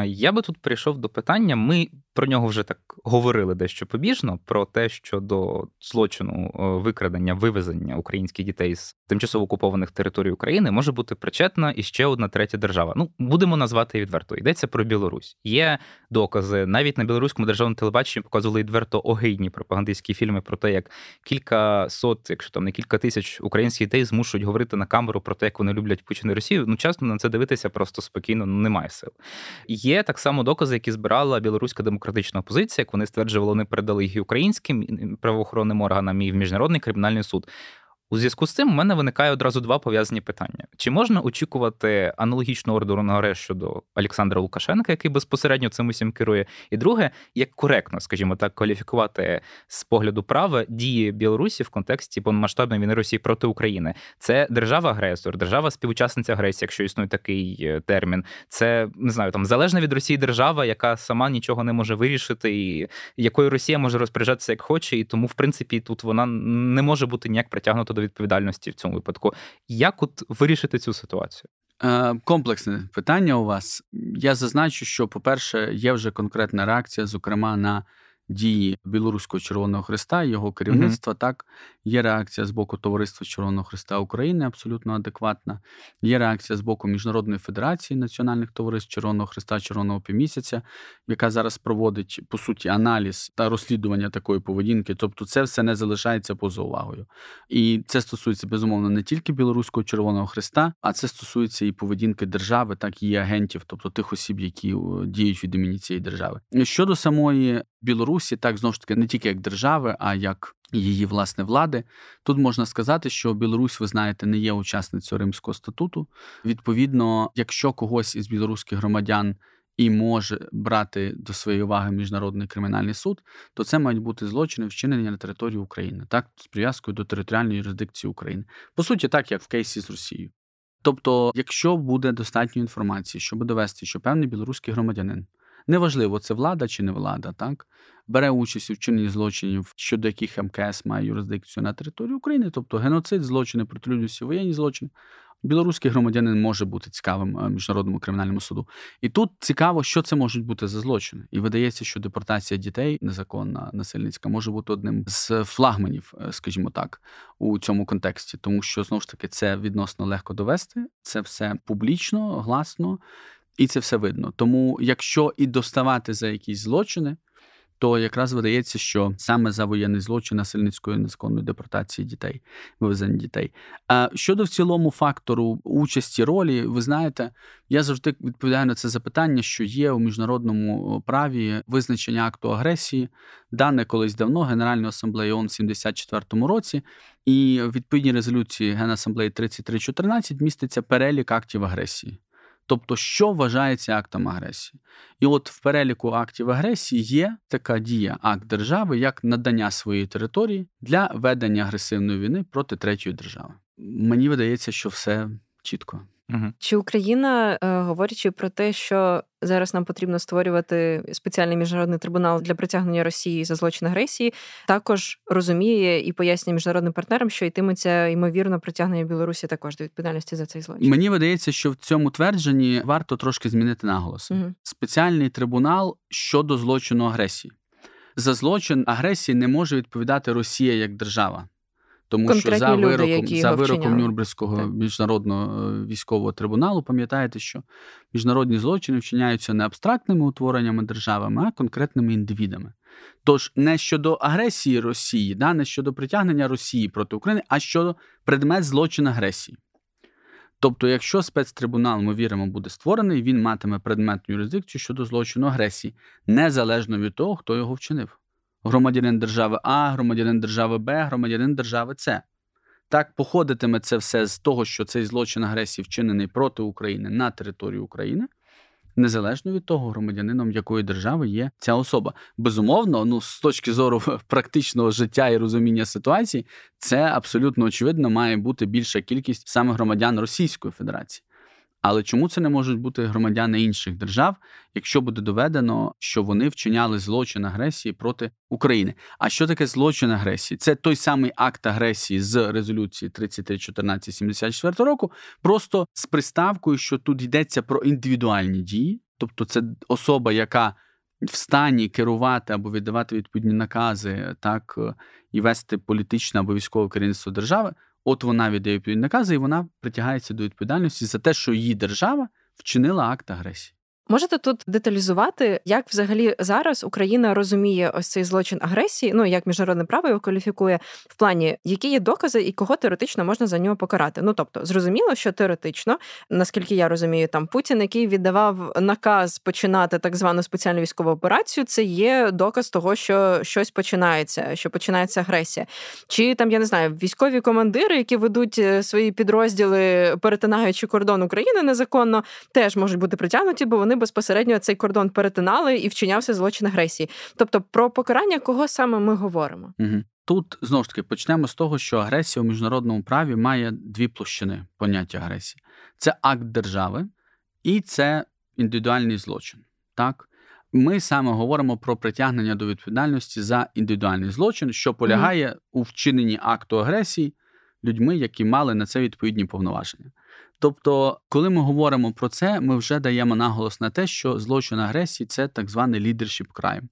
Я би тут прийшов до питання, ми про нього вже так говорили дещо побіжно, про те, що до злочину викрадення, вивезення українських дітей з тимчасово окупованих територій України може бути причетна і ще одна третя держава. Ну, будемо назвати відверто. Йдеться про Білорусь. Є докази, навіть на білоруському державному телебаченні показували відверто огидні пропагандистські фільми про те, як кілька сот, якщо там не кілька тисяч українських дітей змушують говорити на камеру про те, як вони люблять Путіна і Росію. Ну, часто на це дивитися просто спокійно, ну, немає сил. Є так само докази, які збирала білоруська демократична опозиція, як вони стверджували, вони передали їх і українським правоохоронним органам, і в Міжнародний кримінальний суд. У зв'язку з цим у мене виникає одразу два пов'язані питання. Чи можна очікувати аналогічного ордеру на арешт щодо Олександра Лукашенка, який безпосередньо цим усім керує? І друге, як коректно, скажімо так, кваліфікувати з погляду права дії Білорусі в контексті повномасштабної війни Росії проти України? Це держава-агресор, держава-співучасниця агресії, якщо існує такий термін. Це, не знаю, там, залежна від Росії держава, яка сама нічого не може вирішити, і якою Росія може розпоряджатися як хоче, і тому, в принципі, тут вона не може бути ніяк притягнута до відповідальності в цьому випадку. Як от вирішити цю ситуацію? Е, комплексне питання у вас. Я зазначу, що, по-перше, є вже конкретна реакція, зокрема, на дії Білоруського Червоного Хреста, його керівництва, mm-hmm. так. Є реакція з боку Товариства Червоного Хреста України, абсолютно адекватна. Є реакція з боку Міжнародної федерації національних товариств Червоного Хреста, Червоного Півмісяця, яка зараз проводить, по суті, аналіз та розслідування такої поведінки. Тобто це все не залишається поза увагою. І це стосується, безумовно, не тільки Білоруського Червоного Хреста, а це стосується і поведінки держави, так і агентів, тобто тих осіб, які діють від імені цієї держави. Щодо самої Білорусі, так, знову ж таки, не тільки як держави, а як її, власне, влади. Тут можна сказати, що Білорусь, ви знаєте, не є учасницею Римського статуту. Відповідно, якщо когось із білоруських громадян і може брати до своєї уваги Міжнародний кримінальний суд, то це мають бути злочини, вчинені на території України, так, з прив'язкою до територіальної юрисдикції України. По суті, так, як в кейсі з Росією. Тобто, якщо буде достатньо інформації, щоб довести, що певний білоруський громадянин, неважливо, це влада чи не влада, так, бере участь у вчиненні злочинів, щодо яких ем ка ес має юрисдикцію на території України, тобто геноцид, злочини проти людності, воєнні злочини, білоруський громадянин може бути цікавим Міжнародному кримінальному суду. І тут цікаво, що це можуть бути за злочини. І видається, що депортація дітей, незаконна, насильницька, може бути одним з флагманів, скажімо так, у цьому контексті. Тому що, знову ж таки, це відносно легко довести, це все публічно, гласно, і це все видно. Тому якщо і доставати за якісь злочини, то якраз видається, що саме за воєнний злочин насильницької незаконної депортації дітей, вивезення дітей. А щодо в цілому фактору участі, ролі, ви знаєте, я завжди відповідаю на це запитання, що є у міжнародному праві визначення акту агресії, дане колись давно Генеральної асамблеї ООН в сімдесят четвертому році, і в відповідній резолюції Генасамблеї тридцять три чотирнадцять міститься перелік актів агресії. Тобто, що вважається актом агресії? І от в переліку актів агресії є така дія, акт держави, як надання своєї території для ведення агресивної війни проти третьої держави. Мені видається, що все чітко. Угу. Чи Україна, говорячи про те, що зараз нам потрібно створювати спеціальний міжнародний трибунал для притягнення Росії за злочин агресії, також розуміє і пояснює міжнародним партнерам, що йтиметься, ймовірно, притягнення Білорусі також до відповідальності за цей злочин? Мені видається, що в цьому твердженні варто трошки змінити наголос. Угу. Спеціальний трибунал щодо злочину агресії. За злочин агресії не може відповідати Росія як держава. Тому конкретні що за люди, вироком, за вироком Нюрнберзького так. міжнародного військового трибуналу, пам'ятаєте, що міжнародні злочини вчиняються не абстрактними утвореннями державами, а конкретними індивідами. Тож не щодо агресії Росії, да, не щодо притягнення Росії проти України, а щодо предмет злочин агресії. Тобто, якщо спецтрибунал, ми віримо, буде створений, він матиме предметну юрисдикцію щодо злочину агресії, незалежно від того, хто його вчинив. Громадянин держави А, громадянин держави Б, громадянин держави С. Так походитиме це все з того, що цей злочин агресії вчинений проти України на території України, незалежно від того, громадянином якої держави є ця особа. Безумовно, ну, з точки зору практичного життя і розуміння ситуації, це абсолютно очевидно має бути більша кількість саме громадян Російської Федерації. Але чому це не можуть бути громадяни інших держав, якщо буде доведено, що вони вчиняли злочин агресії проти України? А що таке злочин агресії? Це той самий акт агресії з резолюції тридцять три чотирнадцять сімдесят четвертого року, просто з приставкою, що тут йдеться про індивідуальні дії, тобто це особа, яка в стані керувати або віддавати відповідні накази, так, і вести політичне або військове керівництво держави. От вона віддає відповідні накази, і вона притягається до відповідальності за те, що її держава вчинила акт агресії. Можете тут деталізувати, як взагалі зараз Україна розуміє ось цей злочин агресії, ну, як міжнародне право його кваліфікує, в плані, які є докази і кого теоретично можна за нього покарати? Ну, тобто, зрозуміло, що теоретично, наскільки я розумію, там Путін, який віддавав наказ починати так звану спеціальну військову операцію, це є доказ того, що щось починається, що починається агресія. Чи там, я не знаю, військові командири, які ведуть свої підрозділи, перетинаючи кордон України незаконно, теж можуть бути притягнуті, бо вони безпосередньо цей кордон перетинали і вчинявся злочин агресії. Тобто про покарання кого саме ми говоримо? Угу. Тут, знову ж таки, почнемо з того, що агресія у міжнародному праві має дві площини поняття агресії. Це акт держави і це індивідуальний злочин. Так? Ми саме говоримо про притягнення до відповідальності за індивідуальний злочин, що полягає угу. у вчиненні акту агресії людьми, які мали на це відповідні повноваження. Тобто, коли ми говоримо про це, ми вже даємо наголос на те, що злочин агресії – це так званий leadership crime.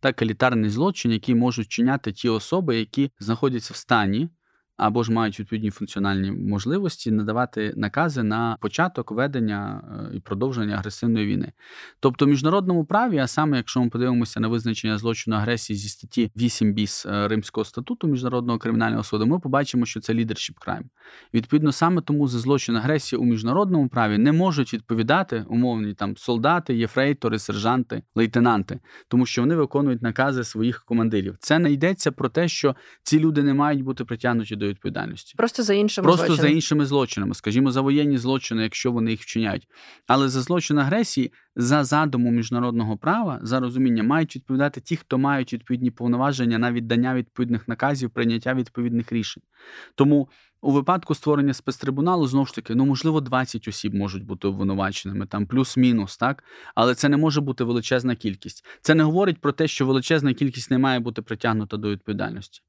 Так, елітарний злочин, який можуть чиняти ті особи, які знаходяться в стані, або ж мають відповідні функціональні можливості надавати накази на початок ведення і продовження агресивної війни. Тобто, в міжнародному праві, а саме, якщо ми подивимося на визначення злочину агресії зі статті вісім біс Римського статуту Міжнародного кримінального суду, ми побачимо, що це leadership crime. Відповідно, саме тому за злочин агресії у міжнародному праві не можуть відповідати умовні там солдати, єфрейтори, сержанти, лейтенанти, тому що вони виконують накази своїх командирів. Це не йдеться про те, що ці люди не мають бути притягнуті до відповідальності. Просто за іншими Просто злочинами. Просто за іншими злочинами. Скажімо, за воєнні злочини, якщо вони їх вчиняють. Але за злочин агресії, за задумом міжнародного права, за розуміння, мають відповідати ті, хто мають відповідні повноваження на віддання відповідних наказів, прийняття відповідних рішень. Тому у випадку створення спецтрибуналу, знову ж таки, ну, можливо, двадцять осіб можуть бути обвинуваченими, там плюс-мінус, так? Але це не може бути величезна кількість. Це не говорить про те, що величезна кількість не має бути притягнута до відповідальності.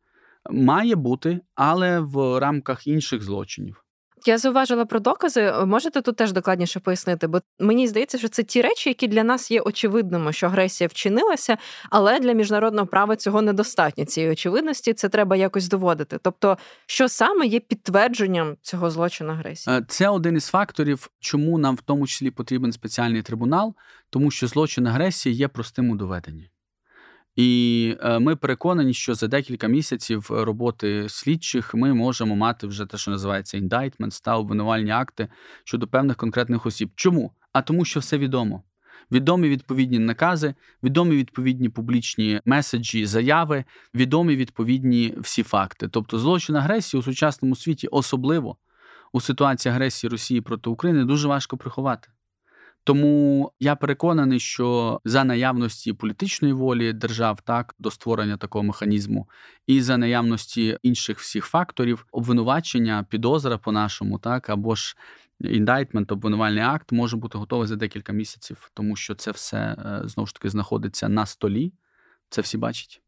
Має бути, але в рамках інших злочинів. Я зауважила про докази. Можете тут теж докладніше пояснити? Бо мені здається, що це ті речі, які для нас є очевидними, що агресія вчинилася, але для міжнародного права цього недостатньо, цієї очевидності. Це треба якось доводити. Тобто, що саме є підтвердженням цього злочину агресії? Це один із факторів, чому нам в тому числі потрібен спеціальний трибунал, тому що злочин агресії є простим у доведенні. І ми переконані, що за декілька місяців роботи слідчих ми можемо мати вже те, що називається indictments та обвинувальні акти щодо певних конкретних осіб. Чому? А тому, що все відомо. Відомі відповідні накази, відомі відповідні публічні меседжі, заяви, відомі відповідні всі факти. Тобто злочин агресії у сучасному світі, особливо у ситуації агресії Росії проти України, дуже важко приховати. Тому я переконаний, що за наявності політичної волі держав, так, до створення такого механізму, і за наявності інших всіх факторів, обвинувачення, підозра по-нашому, так, або ж індайтмент, обвинувальний акт, може бути готовий за декілька місяців, тому що це все, знову ж таки, знаходиться на столі, це всі бачать.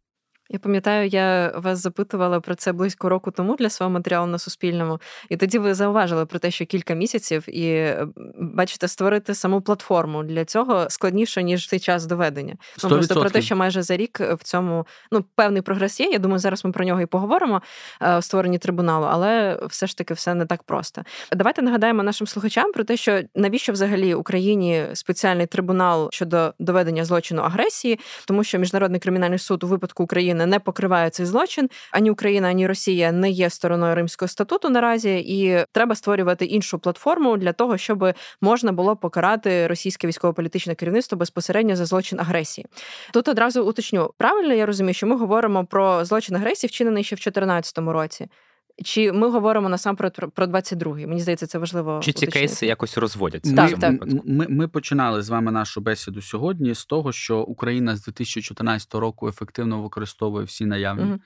Я пам'ятаю, я вас запитувала про це близько року тому для свого матеріалу на Суспільному, і тоді ви зауважили про те, що кілька місяців, і, бачите, створити саму платформу для цього складніше, ніж цей час доведення. Ну, просто про те, що майже за рік в цьому, ну, певний прогрес є, я думаю, зараз ми про нього і поговоримо в створенні трибуналу, але все ж таки все не так просто. Давайте нагадаємо нашим слухачам про те, що навіщо взагалі Україні спеціальний трибунал щодо доведення злочину агресії, тому що Міжнародний кримінальний суд у випадку України України не покриває цей злочин. Ані Україна, ані Росія не є стороною Римського статуту наразі, і треба створювати іншу платформу для того, щоб можна було покарати російське військово-політичне керівництво безпосередньо за злочин агресії. Тут одразу уточню, правильно я розумію, що ми говоримо про злочин агресії, вчинений ще в дві тисячі чотирнадцятому році? Чи ми говоримо насамперед про двадцять другий? Мені здається, це важливо. Чи ці уточнити. Кейси якось розводяться? Так, так. Ми, ми починали з вами нашу бесіду сьогодні з того, що Україна з дві тисячі чотирнадцятого року ефективно використовує всі наявні угу.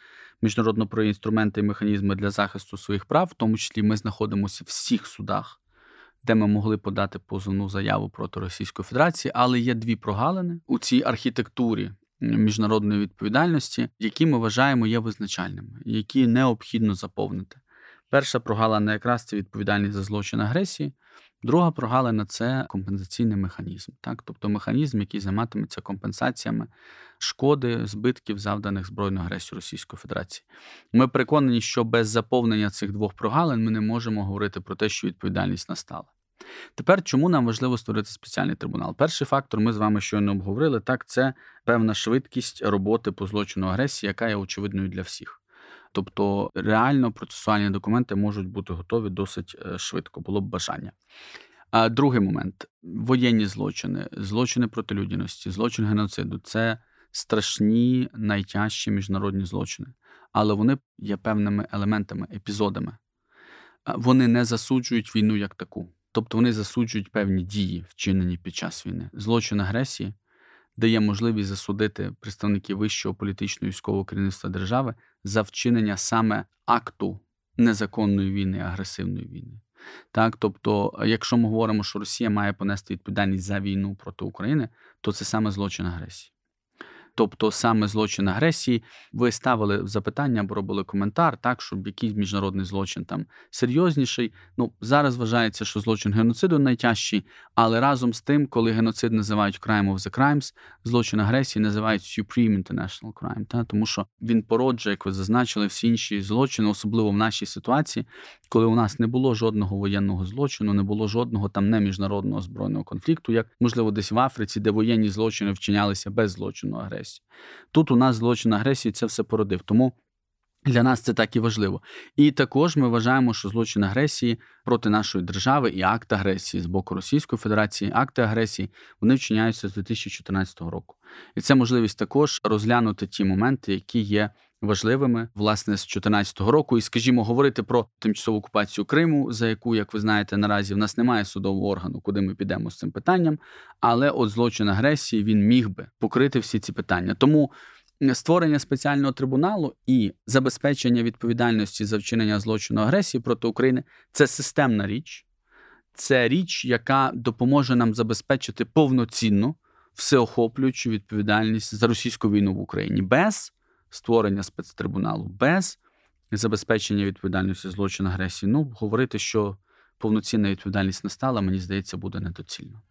міжнародно-правові інструменти і механізми для захисту своїх прав, в тому числі ми знаходимося в всіх судах, де ми могли подати позовну заяву проти Російської Федерації, але є дві прогалини у цій архітектурі міжнародної відповідальності, які ми вважаємо є визначальними, які необхідно заповнити. Перша прогалина якраз це відповідальність за злочин агресії, друга прогалина це компенсаційний механізм, так? Тобто механізм, який займатиметься компенсаціями шкоди, збитків, завданих збройною агресією Російської Федерації. Ми переконані, що без заповнення цих двох прогалин ми не можемо говорити про те, що відповідальність настала. Тепер, чому нам важливо створити спеціальний трибунал? Перший фактор ми з вами щойно обговорили, так, це певна швидкість роботи по злочину агресії, яка є очевидною для всіх. Тобто, реально процесуальні документи можуть бути готові досить швидко, було б бажання. А другий момент – воєнні злочини, злочини проти людяності, злочин геноциду – це страшні, найтяжчі міжнародні злочини. Але вони є певними елементами, епізодами. Вони не засуджують війну як таку. Тобто вони засуджують певні дії, вчинені під час війни. Злочин агресії дає можливість засудити представників вищого політичного і військового керівництва держави за вчинення саме акту незаконної війни, агресивної війни. Так, тобто, якщо ми говоримо, що Росія має понести відповідальність за війну проти України, то це саме злочин агресії. Тобто саме злочин агресії, ви ставили запитання або робили коментар, так, щоб якийсь міжнародний злочин там серйозніший. Ну, зараз вважається, що злочин геноциду найтяжчий, але разом з тим, коли геноцид називають crime of the crimes, злочин агресії називають supreme international crime, так, тому що він породжує, як ви зазначили, всі інші злочини, особливо в нашій ситуації, коли у нас не було жодного воєнного злочину, не було жодного там не міжнародного збройного конфлікту, як, можливо, десь в Африці, де воєнні злочини вчинялися без злочину агресії. Тут у нас злочин агресії це все породив, тому для нас це так і важливо. І також ми вважаємо, що злочин агресії проти нашої держави і акт агресії з боку Російської Федерації, акти агресії, вони вчиняються з дві тисячі чотирнадцятого року. І це можливість також розглянути ті моменти, які є важливими, власне, з дві тисячі чотирнадцятого року. І, скажімо, говорити про тимчасову окупацію Криму, за яку, як ви знаєте, наразі в нас немає судового органу, куди ми підемо з цим питанням, але от злочин агресії, він міг би покрити всі ці питання. Тому створення спеціального трибуналу і забезпечення відповідальності за вчинення злочину агресії проти України – це системна річ, це річ, яка допоможе нам забезпечити повноцінну, всеохоплюючу відповідальність за російську війну в Україні. Без створення спецтрибуналу, без забезпечення відповідальності злочин агресії, ну, говорити, що повноцінна відповідальність настала, мені здається, буде недоцільно.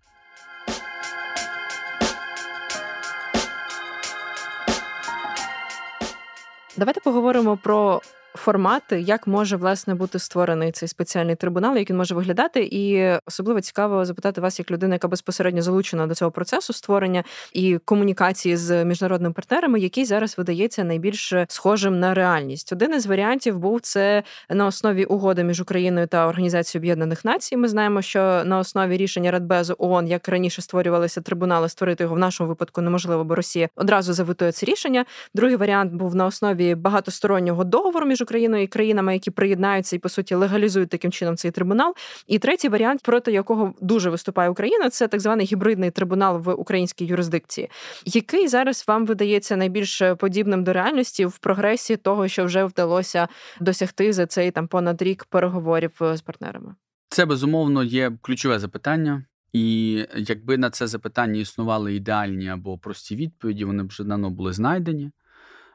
Давайте поговоримо про формати, як може, власне, бути створений цей спеціальний трибунал, як він може виглядати. І особливо цікаво запитати вас, як людина, яка безпосередньо залучена до цього процесу створення і комунікації з міжнародними партнерами, який зараз видається найбільш схожим на реальність. Один із варіантів був це на основі угоди між Україною та Організацією Об'єднаних Націй. Ми знаємо, що на основі рішення Радбезу ООН, як раніше створювалися трибунали, створити його в нашому випадку неможливо, бо Росія одразу завитує це рішення. Другий варіант був на основі багатостороннього договору між Україною і країнами, які приєднаються і, по суті, легалізують таким чином цей трибунал. І третій варіант, проти якого дуже виступає Україна, це так званий гібридний трибунал в українській юрисдикції. Який зараз вам видається найбільш подібним до реальності в прогресі того, що вже вдалося досягти за цей там понад рік переговорів з партнерами? Це, безумовно, є ключове запитання. І якби на це запитання існували ідеальні або прості відповіді, вони б вже давно були знайдені.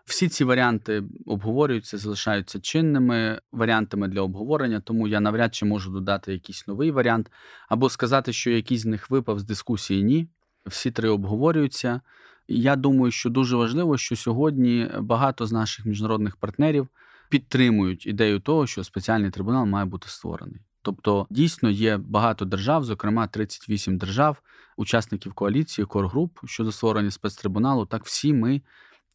Всі ці варіанти обговорюються, залишаються чинними варіантами для обговорення, тому я навряд чи можу додати якийсь новий варіант, або сказати, що якийсь з них випав з дискусії, ні. Всі три обговорюються. Я думаю, що дуже важливо, що сьогодні багато з наших міжнародних партнерів підтримують ідею того, що спеціальний трибунал має бути створений. Тобто, дійсно, є багато держав, зокрема тридцять вісім держав, учасників коаліції, коргруп щодо створення спецтрибуналу, так всі ми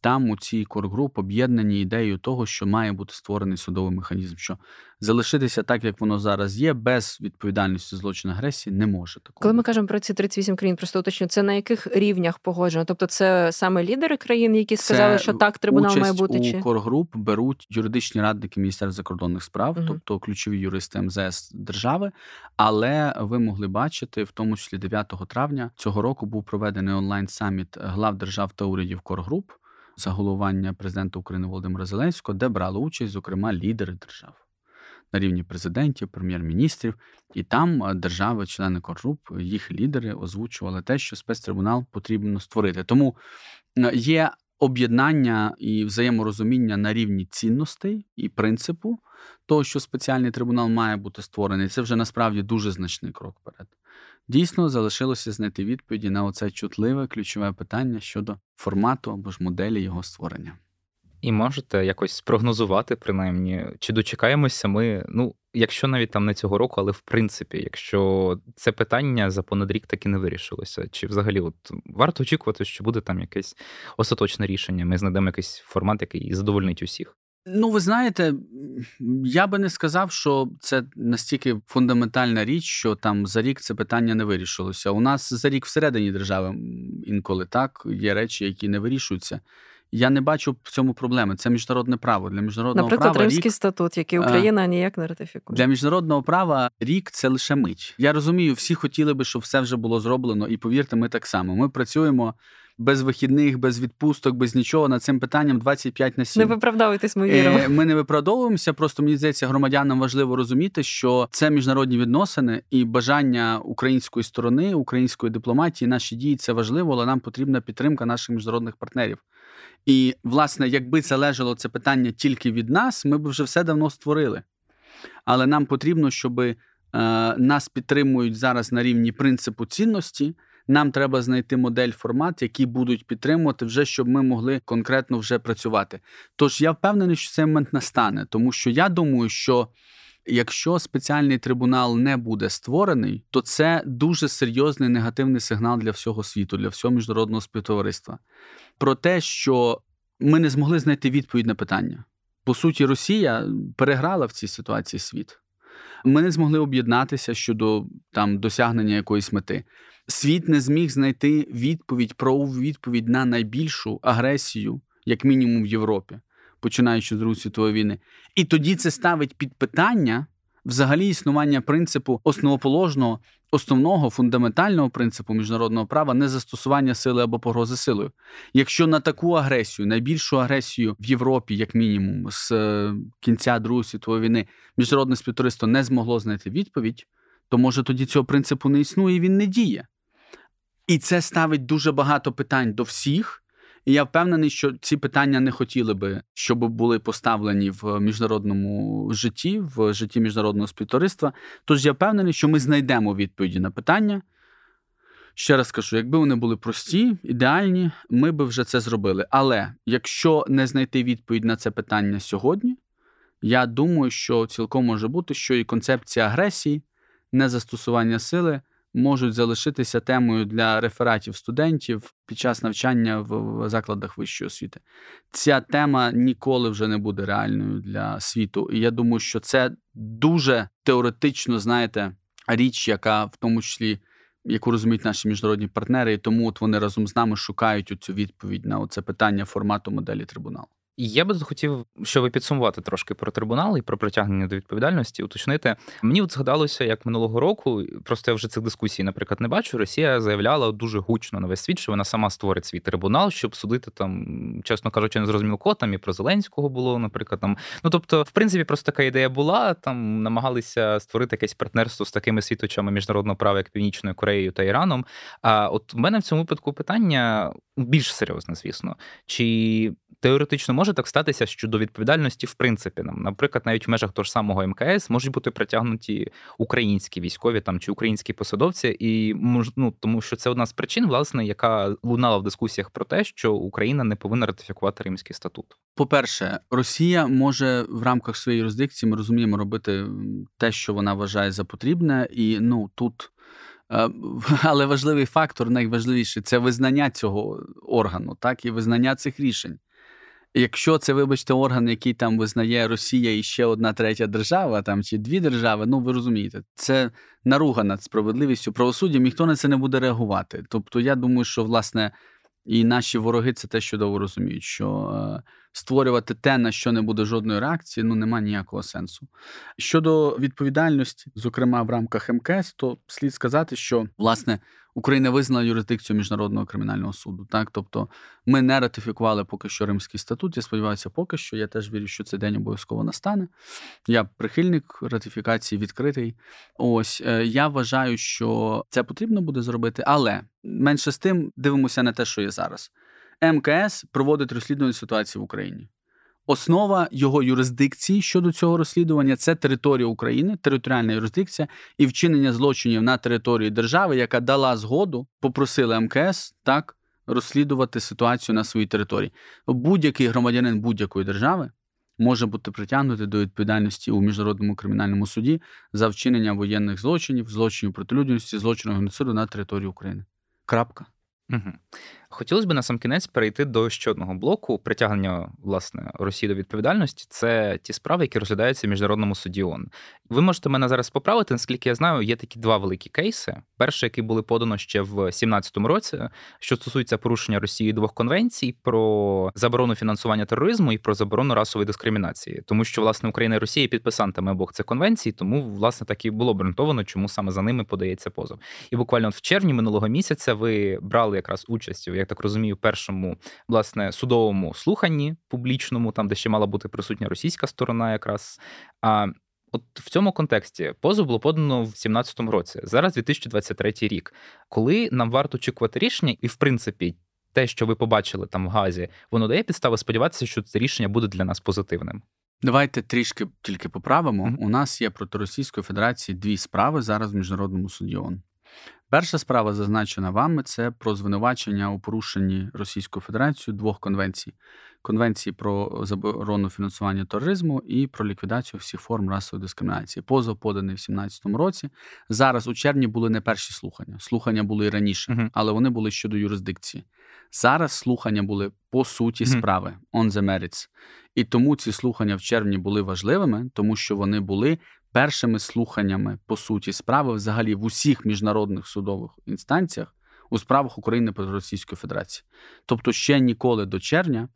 там у цій коргруп об'єднані ідеєю того, що має бути створений судовий механізм, що залишитися так, як воно зараз є, без відповідальності злочин агресії не може такого. Коли ми кажемо про ці тридцять вісім країн, просто уточню, це на яких рівнях погоджено? Тобто це саме лідери країн, які сказали, це що так, трибунал має бути? Участь у коргруп беруть юридичні радники Міністерства закордонних справ, угу. тобто ключові юристи ем зет ес держави, але ви могли бачити, в тому числі дев'ятого травня цього року був проведений онлайн-саміт глав держав та урядів коргруп за головування президента України Володимира Зеленського, де брали участь, зокрема, лідери держав на рівні президентів, прем'єр-міністрів. І там держави-члени коргруп, їх лідери озвучували те, що спецтрибунал потрібно створити. Тому є об'єднання і взаєморозуміння на рівні цінностей і принципу того, що спеціальний трибунал має бути створений. Це вже насправді дуже значний крок вперед. Дійсно, залишилося знайти відповіді на оце чутливе, ключове питання щодо формату або ж моделі його створення. І можете якось спрогнозувати, принаймні, чи дочекаємося ми, ну, якщо навіть там не цього року, але в принципі, якщо це питання за понад рік таки не вирішилося, чи взагалі от варто очікувати, що буде там якесь остаточне рішення, ми знайдемо якийсь формат, який задовольнить усіх? Ну, ви знаєте, я би не сказав, що це настільки фундаментальна річ, що там за рік це питання не вирішилося. У нас за рік всередині держави інколи так, є речі, які не вирішуються. Я не бачу в цьому проблеми. Це міжнародне право. Для міжнародного Наприклад, права Римський рік... статут, який Україна ніяк не ратифікує. Для міжнародного права рік – це лише мить. Я розумію, всі хотіли би, щоб все вже було зроблено. І повірте, ми так само. Ми працюємо без вихідних, без відпусток, без нічого над цим питанням двадцять п'ять на сім. Не виправдовуйтесь, ми віримо. Ми не виправдовуємося, просто, мені здається, громадянам важливо розуміти, що це міжнародні відносини і бажання української сторони, української дипломатії, наші дії – це важливо, але нам потрібна підтримка наших міжнародних партнерів. І, власне, якби це лежало, це питання тільки від нас, ми б вже все давно створили. Але нам потрібно, щоб е, нас підтримують зараз на рівні принципу цінності, нам треба знайти модель, формат, які будуть підтримувати вже, щоб ми могли конкретно вже працювати. Тож я впевнений, що цей момент настане, тому що я думаю, що якщо спеціальний трибунал не буде створений, то це дуже серйозний негативний сигнал для всього світу, для всього міжнародного співтовариства. Про те, що ми не змогли знайти відповідь на питання. По суті, Росія переграла в цій ситуації світ. Ми не змогли об'єднатися щодо там досягнення якоїсь мети. Світ не зміг знайти відповідь, правову відповідь на найбільшу агресію, як мінімум в Європі, починаючи з Другої світової війни. І тоді це ставить під питання взагалі існування принципу основоположного, основного, фундаментального принципу міжнародного права незастосування сили або погрози силою. Якщо на таку агресію, найбільшу агресію в Європі, як мінімум, з кінця Другої світової війни, міжнародне співтовариство не змогло знайти відповідь, то, може, тоді цього принципу не існує і він не діє. І це ставить дуже багато питань до всіх. І я впевнений, що ці питання не хотіли би, щоб були поставлені в міжнародному житті, в житті міжнародного співтовариства. Тож я впевнений, що ми знайдемо відповіді на питання. Ще раз кажу, якби вони були прості, ідеальні, ми би вже це зробили. Але якщо не знайти відповідь на це питання сьогодні, я думаю, що цілком може бути, що і концепція агресії, незастосування сили – можуть залишитися темою для рефератів студентів під час навчання в закладах вищої освіти. Ця тема ніколи вже не буде реальною для світу. І я думаю, що це дуже теоретично, знаєте, річ, яка в тому числі, яку розуміють наші міжнародні партнери, і тому от вони разом з нами шукають оцю відповідь на оце питання формату моделі трибуналу. Я би хотів, щоб підсумувати трошки про трибунал і про притягнення до відповідальності, уточнити. Мені от згадалося, як минулого року, просто я вже цих дискусій, наприклад, не бачу, Росія заявляла дуже гучно на весь світ, що вона сама створить свій трибунал, щоб судити там, чесно кажучи, не зрозуміло кого, там і про Зеленського було, наприклад. Там. Ну, тобто, в принципі, просто така ідея була, там намагалися створити якесь партнерство з такими світочами міжнародного права, як Північною Кореєю та Іраном. А от у мене в цьому випадку питання більш серйозне, звісно. Чи теоретично може так статися, що до відповідальності, в принципі, нам, наприклад, навіть в межах того ж самого ем ка ес можуть бути притягнуті українські військові там чи українські посадовці, і ну, тому що це одна з причин, власне, яка лунала в дискусіях про те, що Україна не повинна ратифікувати Римський статут. По-перше, Росія може в рамках своєї юрисдикції, ми розуміємо, робити те, що вона вважає за потрібне, і ну тут. Але важливий фактор, найважливіший, це визнання цього органу, так, і визнання цих рішень. Якщо це, вибачте, орган, який там визнає Росія і ще одна третя держава, там чи дві держави, ну ви розумієте, це наруга над справедливістю, правосуддям, ніхто на це не буде реагувати. Тобто я думаю, що, власне, і наші вороги це те, що чудово розуміють, що створювати те, на що не буде жодної реакції, ну нема ніякого сенсу. Щодо відповідальності, зокрема в рамках ем ка ес, то слід сказати, що, власне, Україна визнала юрисдикцію Міжнародного кримінального суду. Так? Тобто ми не ратифікували поки що Римський статут, я сподіваюся, поки що. Я теж вірю, що цей день обов'язково настане. Я прихильник ратифікації, відкритий. Ось, я вважаю, що це потрібно буде зробити, але менше з тим дивимося на те, що є зараз. ем ка ес проводить розслідування ситуації в Україні. Основа його юрисдикції щодо цього розслідування – це територія України, територіальна юрисдикція і вчинення злочинів на території держави, яка дала згоду, попросила ем ка ес так розслідувати ситуацію на своїй території. Будь-який громадянин будь-якої держави може бути притягнутий до відповідальності у Міжнародному кримінальному суді за вчинення воєнних злочинів, злочинів проти людяності, злочинів геноциду на території України. Крапка. Угу. Хотілося б насамкінець перейти до ще одного блоку притягнення, власне, Росії до відповідальності. Це ті справи, які розглядаються в Міжнародному суді ООН. Ви можете мене зараз поправити, наскільки я знаю, є такі два великі кейси. Перший, який були подано ще в дві тисячі сімнадцятому році, що стосується порушення Росії двох конвенцій про заборону фінансування тероризму і про заборону расової дискримінації. Тому що, власне, Україна і Росія є підписантами обох цих конвенцій, тому, власне, так і було обґрунтовано, чому саме за ними подається позов. І буквально в червні минулого місяця ви брали якраз участь, я так розумію, першому, власне, судовому слуханні публічному, там, де ще мала бути присутня російська сторона якраз. А от в цьому контексті позов було подано в дві тисячі сімнадцятому році, зараз дві тисячі двадцять третій рік. Коли нам варто очікувати рішення і, в принципі, те, що ви побачили там в Гаазі, воно дає підстави сподіватися, що це рішення буде для нас позитивним? Давайте трішки тільки поправимо. Mm-hmm. У нас є проти Російської Федерації дві справи зараз в Міжнародному суді ООН. Перша справа, зазначена вами, це про звинувачення у порушенні Російською Федерацією двох конвенцій. Конвенції про заборону фінансування тероризму і про ліквідацію всіх форм расової дискримінації. Позов поданий в дві тисячі сімнадцятому році. Зараз у червні були не перші слухання. Слухання були і раніше, але вони були щодо юрисдикції. Зараз слухання були по суті справи, on the merits. І тому ці слухання в червні були важливими, тому що вони були першими слуханнями, по суті, справи взагалі в усіх міжнародних судових інстанціях у справах України проти Російської Федерації. Тобто ще ніколи до червня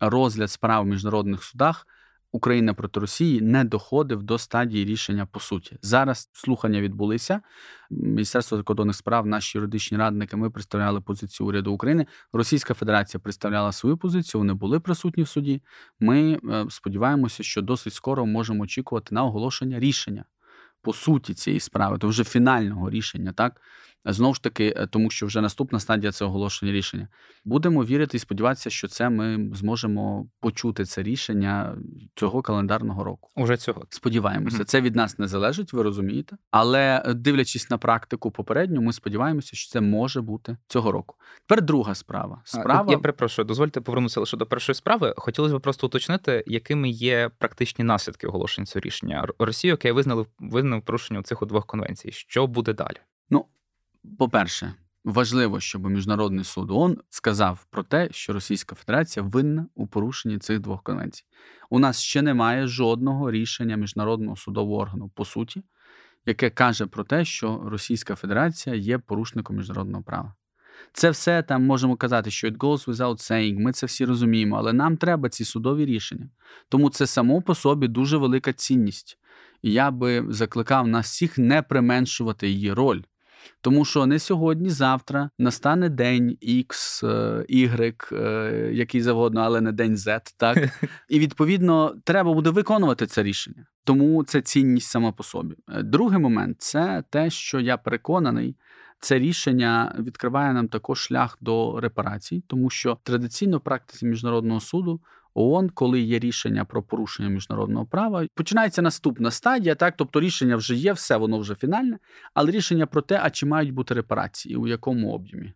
розгляд справ в міжнародних судах Україна проти Росії не доходив до стадії рішення по суті. Зараз слухання відбулися. Міністерство закордонних справ, наші юридичні радники, ми представляли позицію уряду України. Російська Федерація представляла свою позицію, вони були присутні в суді. Ми сподіваємося, що досить скоро можемо очікувати на оголошення рішення по суті цієї справи, то вже фінального рішення, так? Знову ж таки, тому що вже наступна стадія – це оголошення рішення. Будемо вірити і сподіватися, що це ми зможемо почути це рішення цього календарного року. Уже цього. Сподіваємося. Mm-hmm. Це від нас не залежить, ви розумієте. Але дивлячись на практику попередню, ми сподіваємося, що це може бути цього року. Тепер друга справа. справа... А, я перепрошую, дозвольте повернутися лише до першої справи. Хотілося б просто уточнити, якими є практичні наслідки оголошення цього рішення Росії, яке визнали визнав порушення цих двох конвенцій. Що буде далі? Ну, по-перше, важливо, щоб Міжнародний суд ООН сказав про те, що Російська Федерація винна у порушенні цих двох конвенцій. У нас ще немає жодного рішення Міжнародного судового органу, по суті, яке каже про те, що Російська Федерація є порушником міжнародного права. Це все, там можемо казати, що it goes without saying, ми це всі розуміємо, але нам треба ці судові рішення. Тому це само по собі дуже велика цінність. І я би закликав нас всіх не применшувати її роль. Тому що не сьогодні, завтра настане день X, Y, який завгодно, але не день Z, так? І, відповідно, треба буде виконувати це рішення. Тому це цінність сама по собі. Другий момент – це те, що я переконаний, це рішення відкриває нам також шлях до репарацій, тому що традиційно в практиці Міжнародного суду ООН, коли є рішення про порушення міжнародного права, починається наступна стадія, так, тобто рішення вже є, все, воно вже фінальне, але рішення про те, а чи мають бути репарації, у якому об'ємі.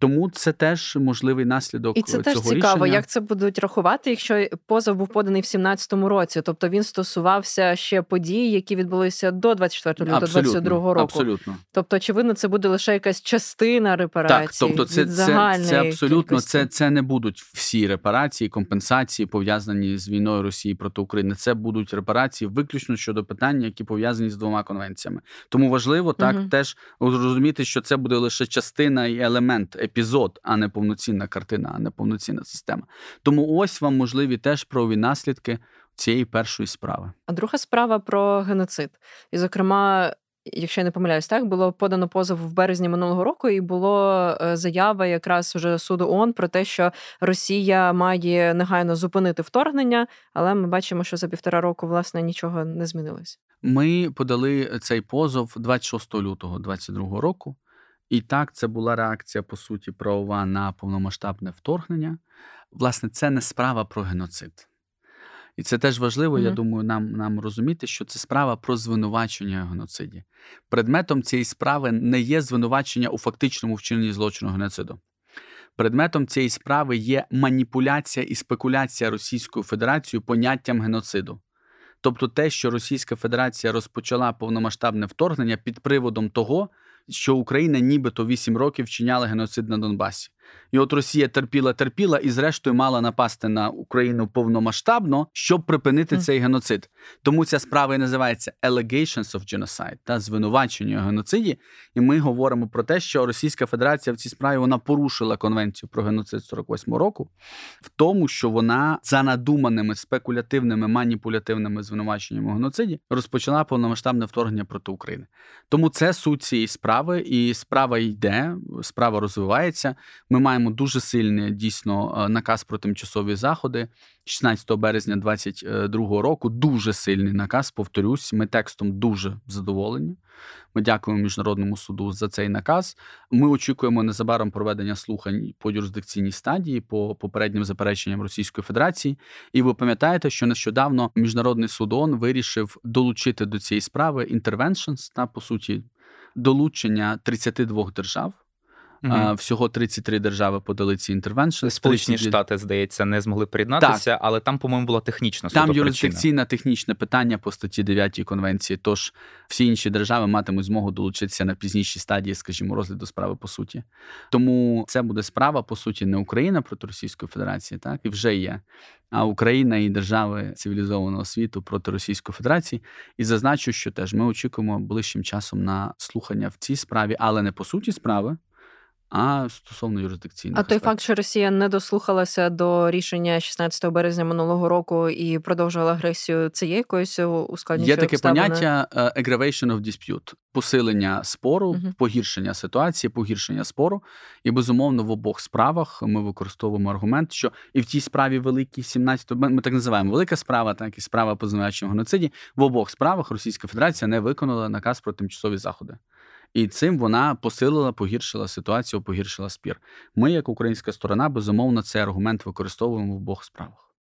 Тому це теж можливий наслідок цього рішення. І це теж цікаво, рішення. Як це будуть рахувати, якщо позов був поданий в дві тисячі сімнадцятому році. Тобто він стосувався ще подій, які відбулися до двадцять четвертого лютого двадцять другого року. Абсолютно. Тобто, очевидно, це буде лише якась частина репарації. Так, тобто це, це, це абсолютно, це, це не будуть всі репарації, компенсації, пов'язані з війною Росії проти України. Це будуть репарації виключно щодо питань, які пов'язані з двома конвенціями. Тому важливо так угу. теж розуміти, що це буде лише частина і елемент, епізод, а не повноцінна картина, а не повноцінна система. Тому ось вам можливі теж правові наслідки цієї першої справи. А друга справа про геноцид. І, зокрема, якщо я не помиляюсь, так, було подано позов в березні минулого року, і була заява якраз уже суду ООН про те, що Росія має негайно зупинити вторгнення, але ми бачимо, що за півтора року, власне, нічого не змінилось. Ми подали цей позов двадцять шостого лютого двадцять другого року. І так, це була реакція, по суті, правова на повномасштабне вторгнення. Власне, це не справа про геноцид. І це теж важливо, mm-hmm. я думаю, нам, нам розуміти, що це справа про звинувачення в геноциді. Предметом цієї справи не є звинувачення у фактичному вчиненні злочину геноциду. Предметом цієї справи є маніпуляція і спекуляція Російською Федерацією поняттям геноциду. Тобто те, що Російська Федерація розпочала повномасштабне вторгнення під приводом того, що Україна нібито вісім років вчиняла геноцид на Донбасі. І от Росія терпіла-терпіла і зрештою мала напасти на Україну повномасштабно, щоб припинити mm. цей геноцид. Тому ця справа і називається «Allegations of Genocide», та «Звинувачення у геноциді». І ми говоримо про те, що Російська Федерація в цій справі вона порушила Конвенцію про геноцид сорок восьмого року в тому, що вона за надуманими спекулятивними, маніпулятивними звинуваченнями у геноциді розпочала повномасштабне вторгнення проти України. Тому це суть цієї справи, і справа йде, справа розвивається. Ми маємо дуже сильний, дійсно, наказ про тимчасові заходи. шістнадцятого березня двадцять другого року дуже сильний наказ, повторюсь, ми текстом дуже задоволені. Ми дякуємо Міжнародному суду за цей наказ. Ми очікуємо незабаром проведення слухань по юрисдикційній стадії, по попереднім запереченням Російської Федерації. І ви пам'ятаєте, що нещодавно Міжнародний суд ООН вирішив долучити до цієї справи interventions, та, по суті, долучення тридцяти двох держав. Mm-hmm. Всього тридцять три держави подали ці інтервеншн. Сполучені тридцять... Штати, здається, не змогли приєднатися, так. але там, по-моєму, була технічна суто причина. Там юрисдикційне технічне питання по статті дев'ятій конвенції, тож всі інші держави матимуть змогу долучитися на пізнішій стадії, скажімо, розгляду справи по суті. Тому це буде справа, по суті, не Україна проти Російської Федерації, так, і вже є, а Україна і держави цивілізованого світу проти Російської Федерації. І зазначу, що теж ми очікуємо ближчим часом на слухання в цій справі, але не по суті справи, а стосовно юрисдикційних. А той аспектів. Факт, що Росія не дослухалася до рішення шістнадцятого березня минулого року і продовжувала агресію, це є якоюсь ускладнюючою обставиною? Є таке поняття «aggravation of dispute» – посилення спору, uh-huh. погіршення ситуації, погіршення спору. І, безумовно, в обох справах ми використовуємо аргумент, що і в тій справі великій сімнадцятого, ми так називаємо велика справа, так і справа по звинуваченню в геноциді, в обох справах Російська Федерація не виконала наказ про тимчасові заходи. І цим вона посилила, погіршила ситуацію, погіршила спір. Ми, як українська сторона, безумовно, цей аргумент використовуємо в обох справах.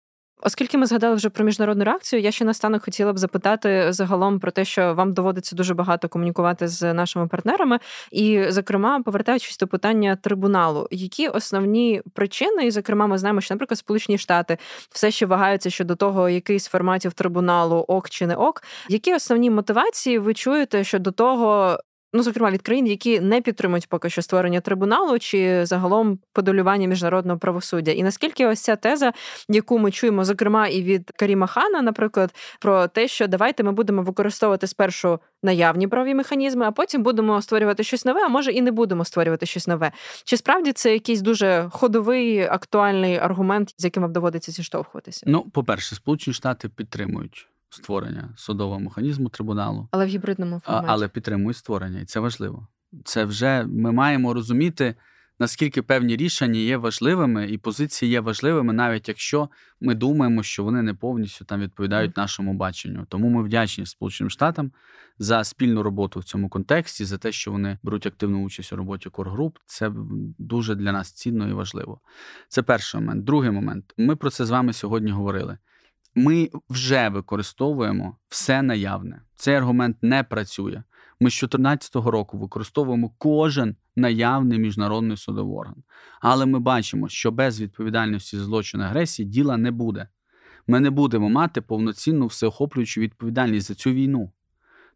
Оскільки ми згадали вже про міжнародну реакцію, я ще настанок хотіла б запитати загалом про те, що вам доводиться дуже багато комунікувати з нашими партнерами. І, зокрема, повертаючись до питання трибуналу, які основні причини, і, зокрема, ми знаємо, що, наприклад, Сполучені Штати все ще вагаються щодо того, який з форматів трибуналу ок чи не ок. Які основні мотивації ви чуєте щодо того, ну, зокрема, від країн, які не підтримують поки що створення трибуналу чи загалом подолювання міжнародного правосуддя. І наскільки ось ця теза, яку ми чуємо, зокрема, і від Каріма Хана, наприклад, про те, що давайте ми будемо використовувати спершу наявні правові механізми, а потім будемо створювати щось нове, а може і не будемо створювати щось нове. Чи справді це якийсь дуже ходовий, актуальний аргумент, з яким вам доводиться зіштовхуватися? Ну, по-перше, Сполучені Штати підтримують створення судового механізму трибуналу. Але в гібридному форматі. Але підтримують створення, і це важливо. Це вже ми маємо розуміти, наскільки певні рішення є важливими і позиції є важливими, навіть якщо ми думаємо, що вони не повністю там відповідають нашому баченню. Тому ми вдячні Сполученим Штатам за спільну роботу в цьому контексті, за те, що вони беруть активну участь у роботі коргруп. Це дуже для нас цінно і важливо. Це перший момент. Другий момент. Ми про це з вами сьогодні говорили. Ми вже використовуємо все наявне. Цей аргумент не працює. Ми з дві тисячі чотирнадцятого року використовуємо кожен наявний міжнародний судовий орган. Але ми бачимо, що без відповідальності за злочин агресії діла не буде. Ми не будемо мати повноцінну всеохоплюючу відповідальність за цю війну.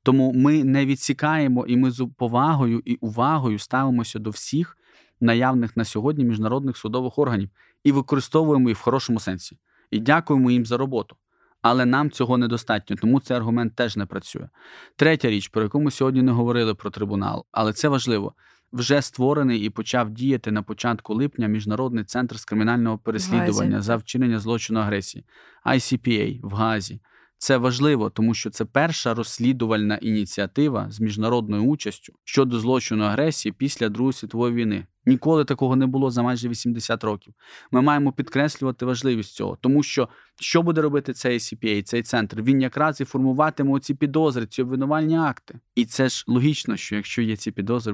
Тому ми не відсікаємо, і ми з повагою і увагою ставимося до всіх наявних на сьогодні міжнародних судових органів і використовуємо їх в хорошому сенсі. І дякуємо їм за роботу. Але нам цього недостатньо, тому цей аргумент теж не працює. Третя річ, про яку ми сьогодні не говорили, про трибунал, але це важливо. Вже створений і почав діяти на початку липня Міжнародний центр з кримінального переслідування за вчинення злочину агресії. ай сі пі ей в Гаазі. Це важливо, тому що це перша розслідувальна ініціатива з міжнародною участю щодо злочину агресії після Другої світової війни. Ніколи такого не було за майже вісімдесят років. Ми маємо підкреслювати важливість цього, тому що що буде робити цей ай сі пі ей, цей центр? Він якраз і формуватиме ці підозри, ці обвинувальні акти. І це ж логічно, що якщо є ці підозри,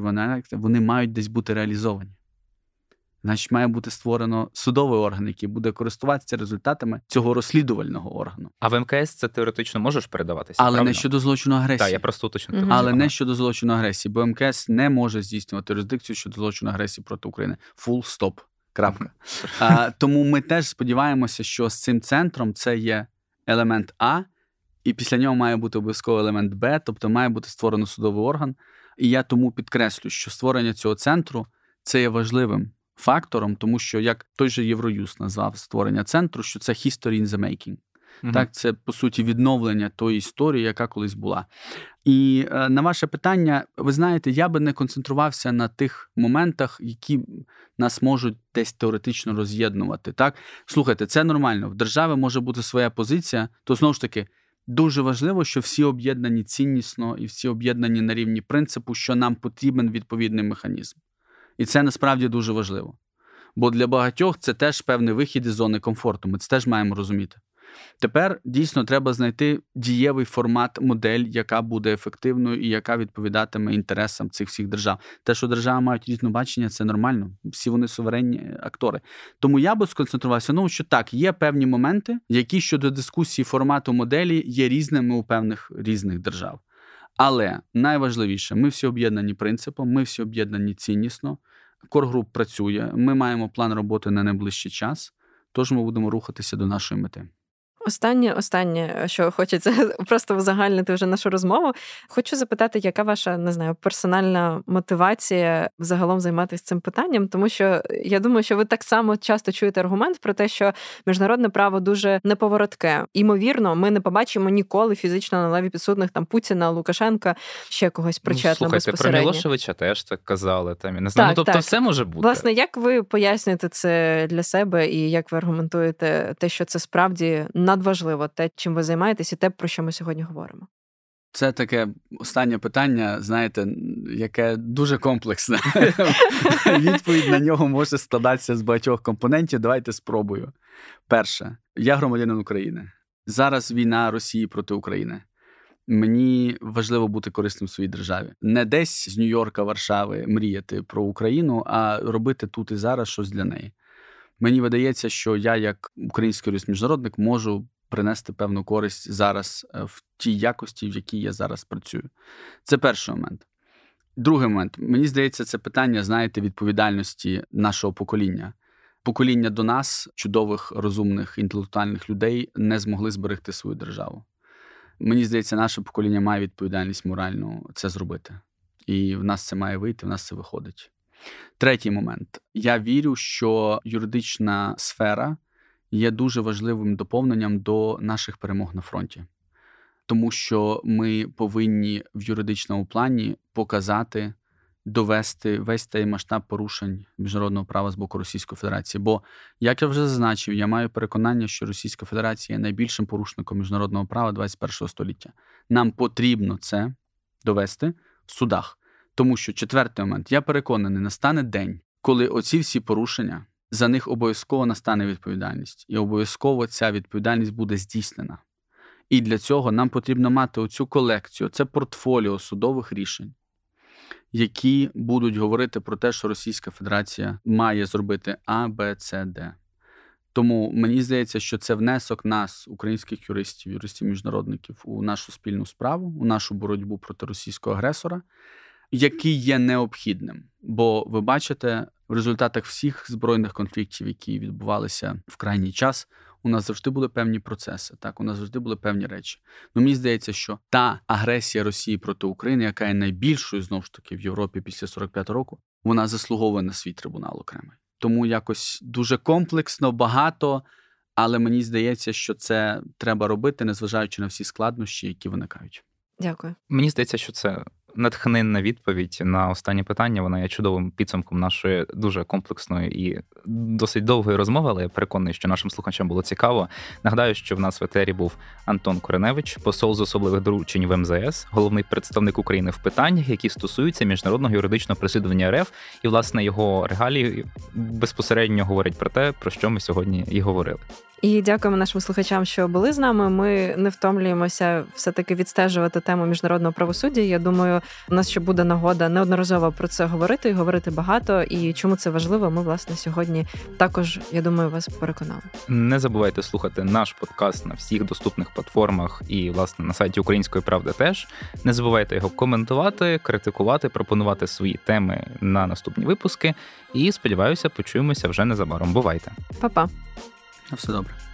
вони мають десь бути реалізовані. Значить, має бути створено судовий орган, який буде користуватися результатами цього розслідувального органу. А в ем ка ес це теоретично можеш передаватися, але правильно? Не щодо злочину агресії. Так, я просто уточню. Mm-hmm. Але не щодо злочину агресії, бо ем ка ес не може здійснювати юрисдикцію щодо злочину агресії проти України. Full stop. Крапка. А, тому ми теж сподіваємося, що з цим центром це є елемент А, і після нього має бути обов'язково елемент Б, тобто має бути створено судовий орган. І я тому підкреслю, що створення цього центру це є важливим фактором, тому що, як той же Євроюз назвав створення центру, що це history in the making. Mm-hmm. Так, це, по суті, відновлення тої історії, яка колись була. І е, на ваше питання, ви знаєте, я би не концентрувався на тих моментах, які нас можуть десь теоретично роз'єднувати. Так? Слухайте, це нормально. В державі може бути своя позиція, то, знову ж таки, дуже важливо, що всі об'єднані ціннісно і всі об'єднані на рівні принципу, що нам потрібен відповідний механізм. І це насправді дуже важливо. Бо для багатьох це теж певний вихід із зони комфорту. Ми це теж маємо розуміти. Тепер дійсно треба знайти дієвий формат, модель, яка буде ефективною і яка відповідатиме інтересам цих всіх держав. Те, що держави мають різне бачення, це нормально. Всі вони суверенні актори. Тому я би сконцентрувався, ну, що так, є певні моменти, які щодо дискусії формату моделі є різними у певних різних держав. Але найважливіше, ми всі об'єднані принципом, ми всі об'єднані ціннісно, коргруп працює, ми маємо план роботи на найближчий час, тож ми будемо рухатися до нашої мети. Останнє, останнє, що хочеться просто узагальнити вже нашу розмову. Хочу запитати, яка ваша, не знаю, персональна мотивація загалом займатися цим питанням? Тому що я думаю, що ви так само часто чуєте аргумент про те, що міжнародне право дуже неповоротке. Імовірно, ми не побачимо ніколи фізично на лаві підсудних там Путіна, Лукашенка, ще когось причетного, ну, слухайте, безпосередньо. Слухайте, про Мілошевича теж так казали. Там, я не знаю, так, ну, тобто так. Все може бути. Власне, як ви пояснюєте це для себе і як ви аргументуєте те, що це справді надважливо, те, чим ви займаєтесь, і те, про що ми сьогодні говоримо. Це таке останнє питання, знаєте, яке дуже комплексне. Відповідь на нього може складатися з багатьох компонентів. Давайте спробую. Перше. Я громадянин України. Зараз війна Росії проти України. Мені важливо бути корисним в своїй державі. Не десь з Нью-Йорка, Варшави мріяти про Україну, а робити тут і зараз щось для неї. Мені видається, що я, як український юрист-міжнародник, можу принести певну користь зараз в тій якості, в якій я зараз працюю. Це перший момент. Другий момент. Мені здається, це питання, знаєте, відповідальності нашого покоління. Покоління до нас, чудових, розумних, інтелектуальних людей, не змогли зберегти свою державу. Мені здається, наше покоління має відповідальність моральну це зробити. І в нас це має вийти, в нас це виходить. Третій момент. Я вірю, що юридична сфера є дуже важливим доповненням до наших перемог на фронті. Тому що ми повинні в юридичному плані показати, довести весь цей масштаб порушень міжнародного права з боку Російської Федерації. Бо, як я вже зазначив, я маю переконання, що Російська Федерація є найбільшим порушником міжнародного права двадцять першого століття. Нам потрібно це довести в судах. Тому що, четвертий момент, я переконаний, настане день, коли оці всі порушення, за них обов'язково настане відповідальність. І обов'язково ця відповідальність буде здійснена. І для цього нам потрібно мати оцю колекцію, це портфоліо судових рішень, які будуть говорити про те, що Російська Федерація має зробити А, Б, С, Д. Тому мені здається, що це внесок нас, українських юристів, юристів-міжнародників, у нашу спільну справу, у нашу боротьбу проти російського агресора, який є необхідним. Бо ви бачите, в результатах всіх збройних конфліктів, які відбувалися в крайній час, у нас завжди були певні процеси, так, у нас завжди були певні речі. Ну, мені здається, що та агресія Росії проти України, яка є найбільшою, знову ж таки, в Європі після сорок п'ятого року, вона заслуговує на свій трибунал окремий. Тому якось дуже комплексно, багато, але мені здається, що це треба робити, незважаючи на всі складнощі, які виникають. Дякую. Мені здається, що це натхненна відповідь на останнє питання. Вона є чудовим підсумком нашої дуже комплексної і досить довгої розмови, але я переконаний, що нашим слухачам було цікаво. Нагадаю, що в нас в етері був Антон Кориневич, посол з особливих доручень в ем зет ес, головний представник України в питаннях, які стосуються міжнародного юридичного переслідування РФ, і, власне, його регалії безпосередньо говорять про те, про що ми сьогодні і говорили. І дякуємо нашим слухачам, що були з нами. Ми не втомлюємося все-таки відстежувати тему міжнародного правосуддя. Я думаю, у нас ще буде нагода неодноразово про це говорити і говорити багато. І чому це важливо, ми, власне, сьогодні також, я думаю, вас переконали. Не забувайте слухати наш подкаст на всіх доступних платформах і, власне, на сайті Української правди теж. Не забувайте його коментувати, критикувати, пропонувати свої теми на наступні випуски. І, сподіваюся, почуємося вже незабаром. Бувайте. Па-па. На все добре.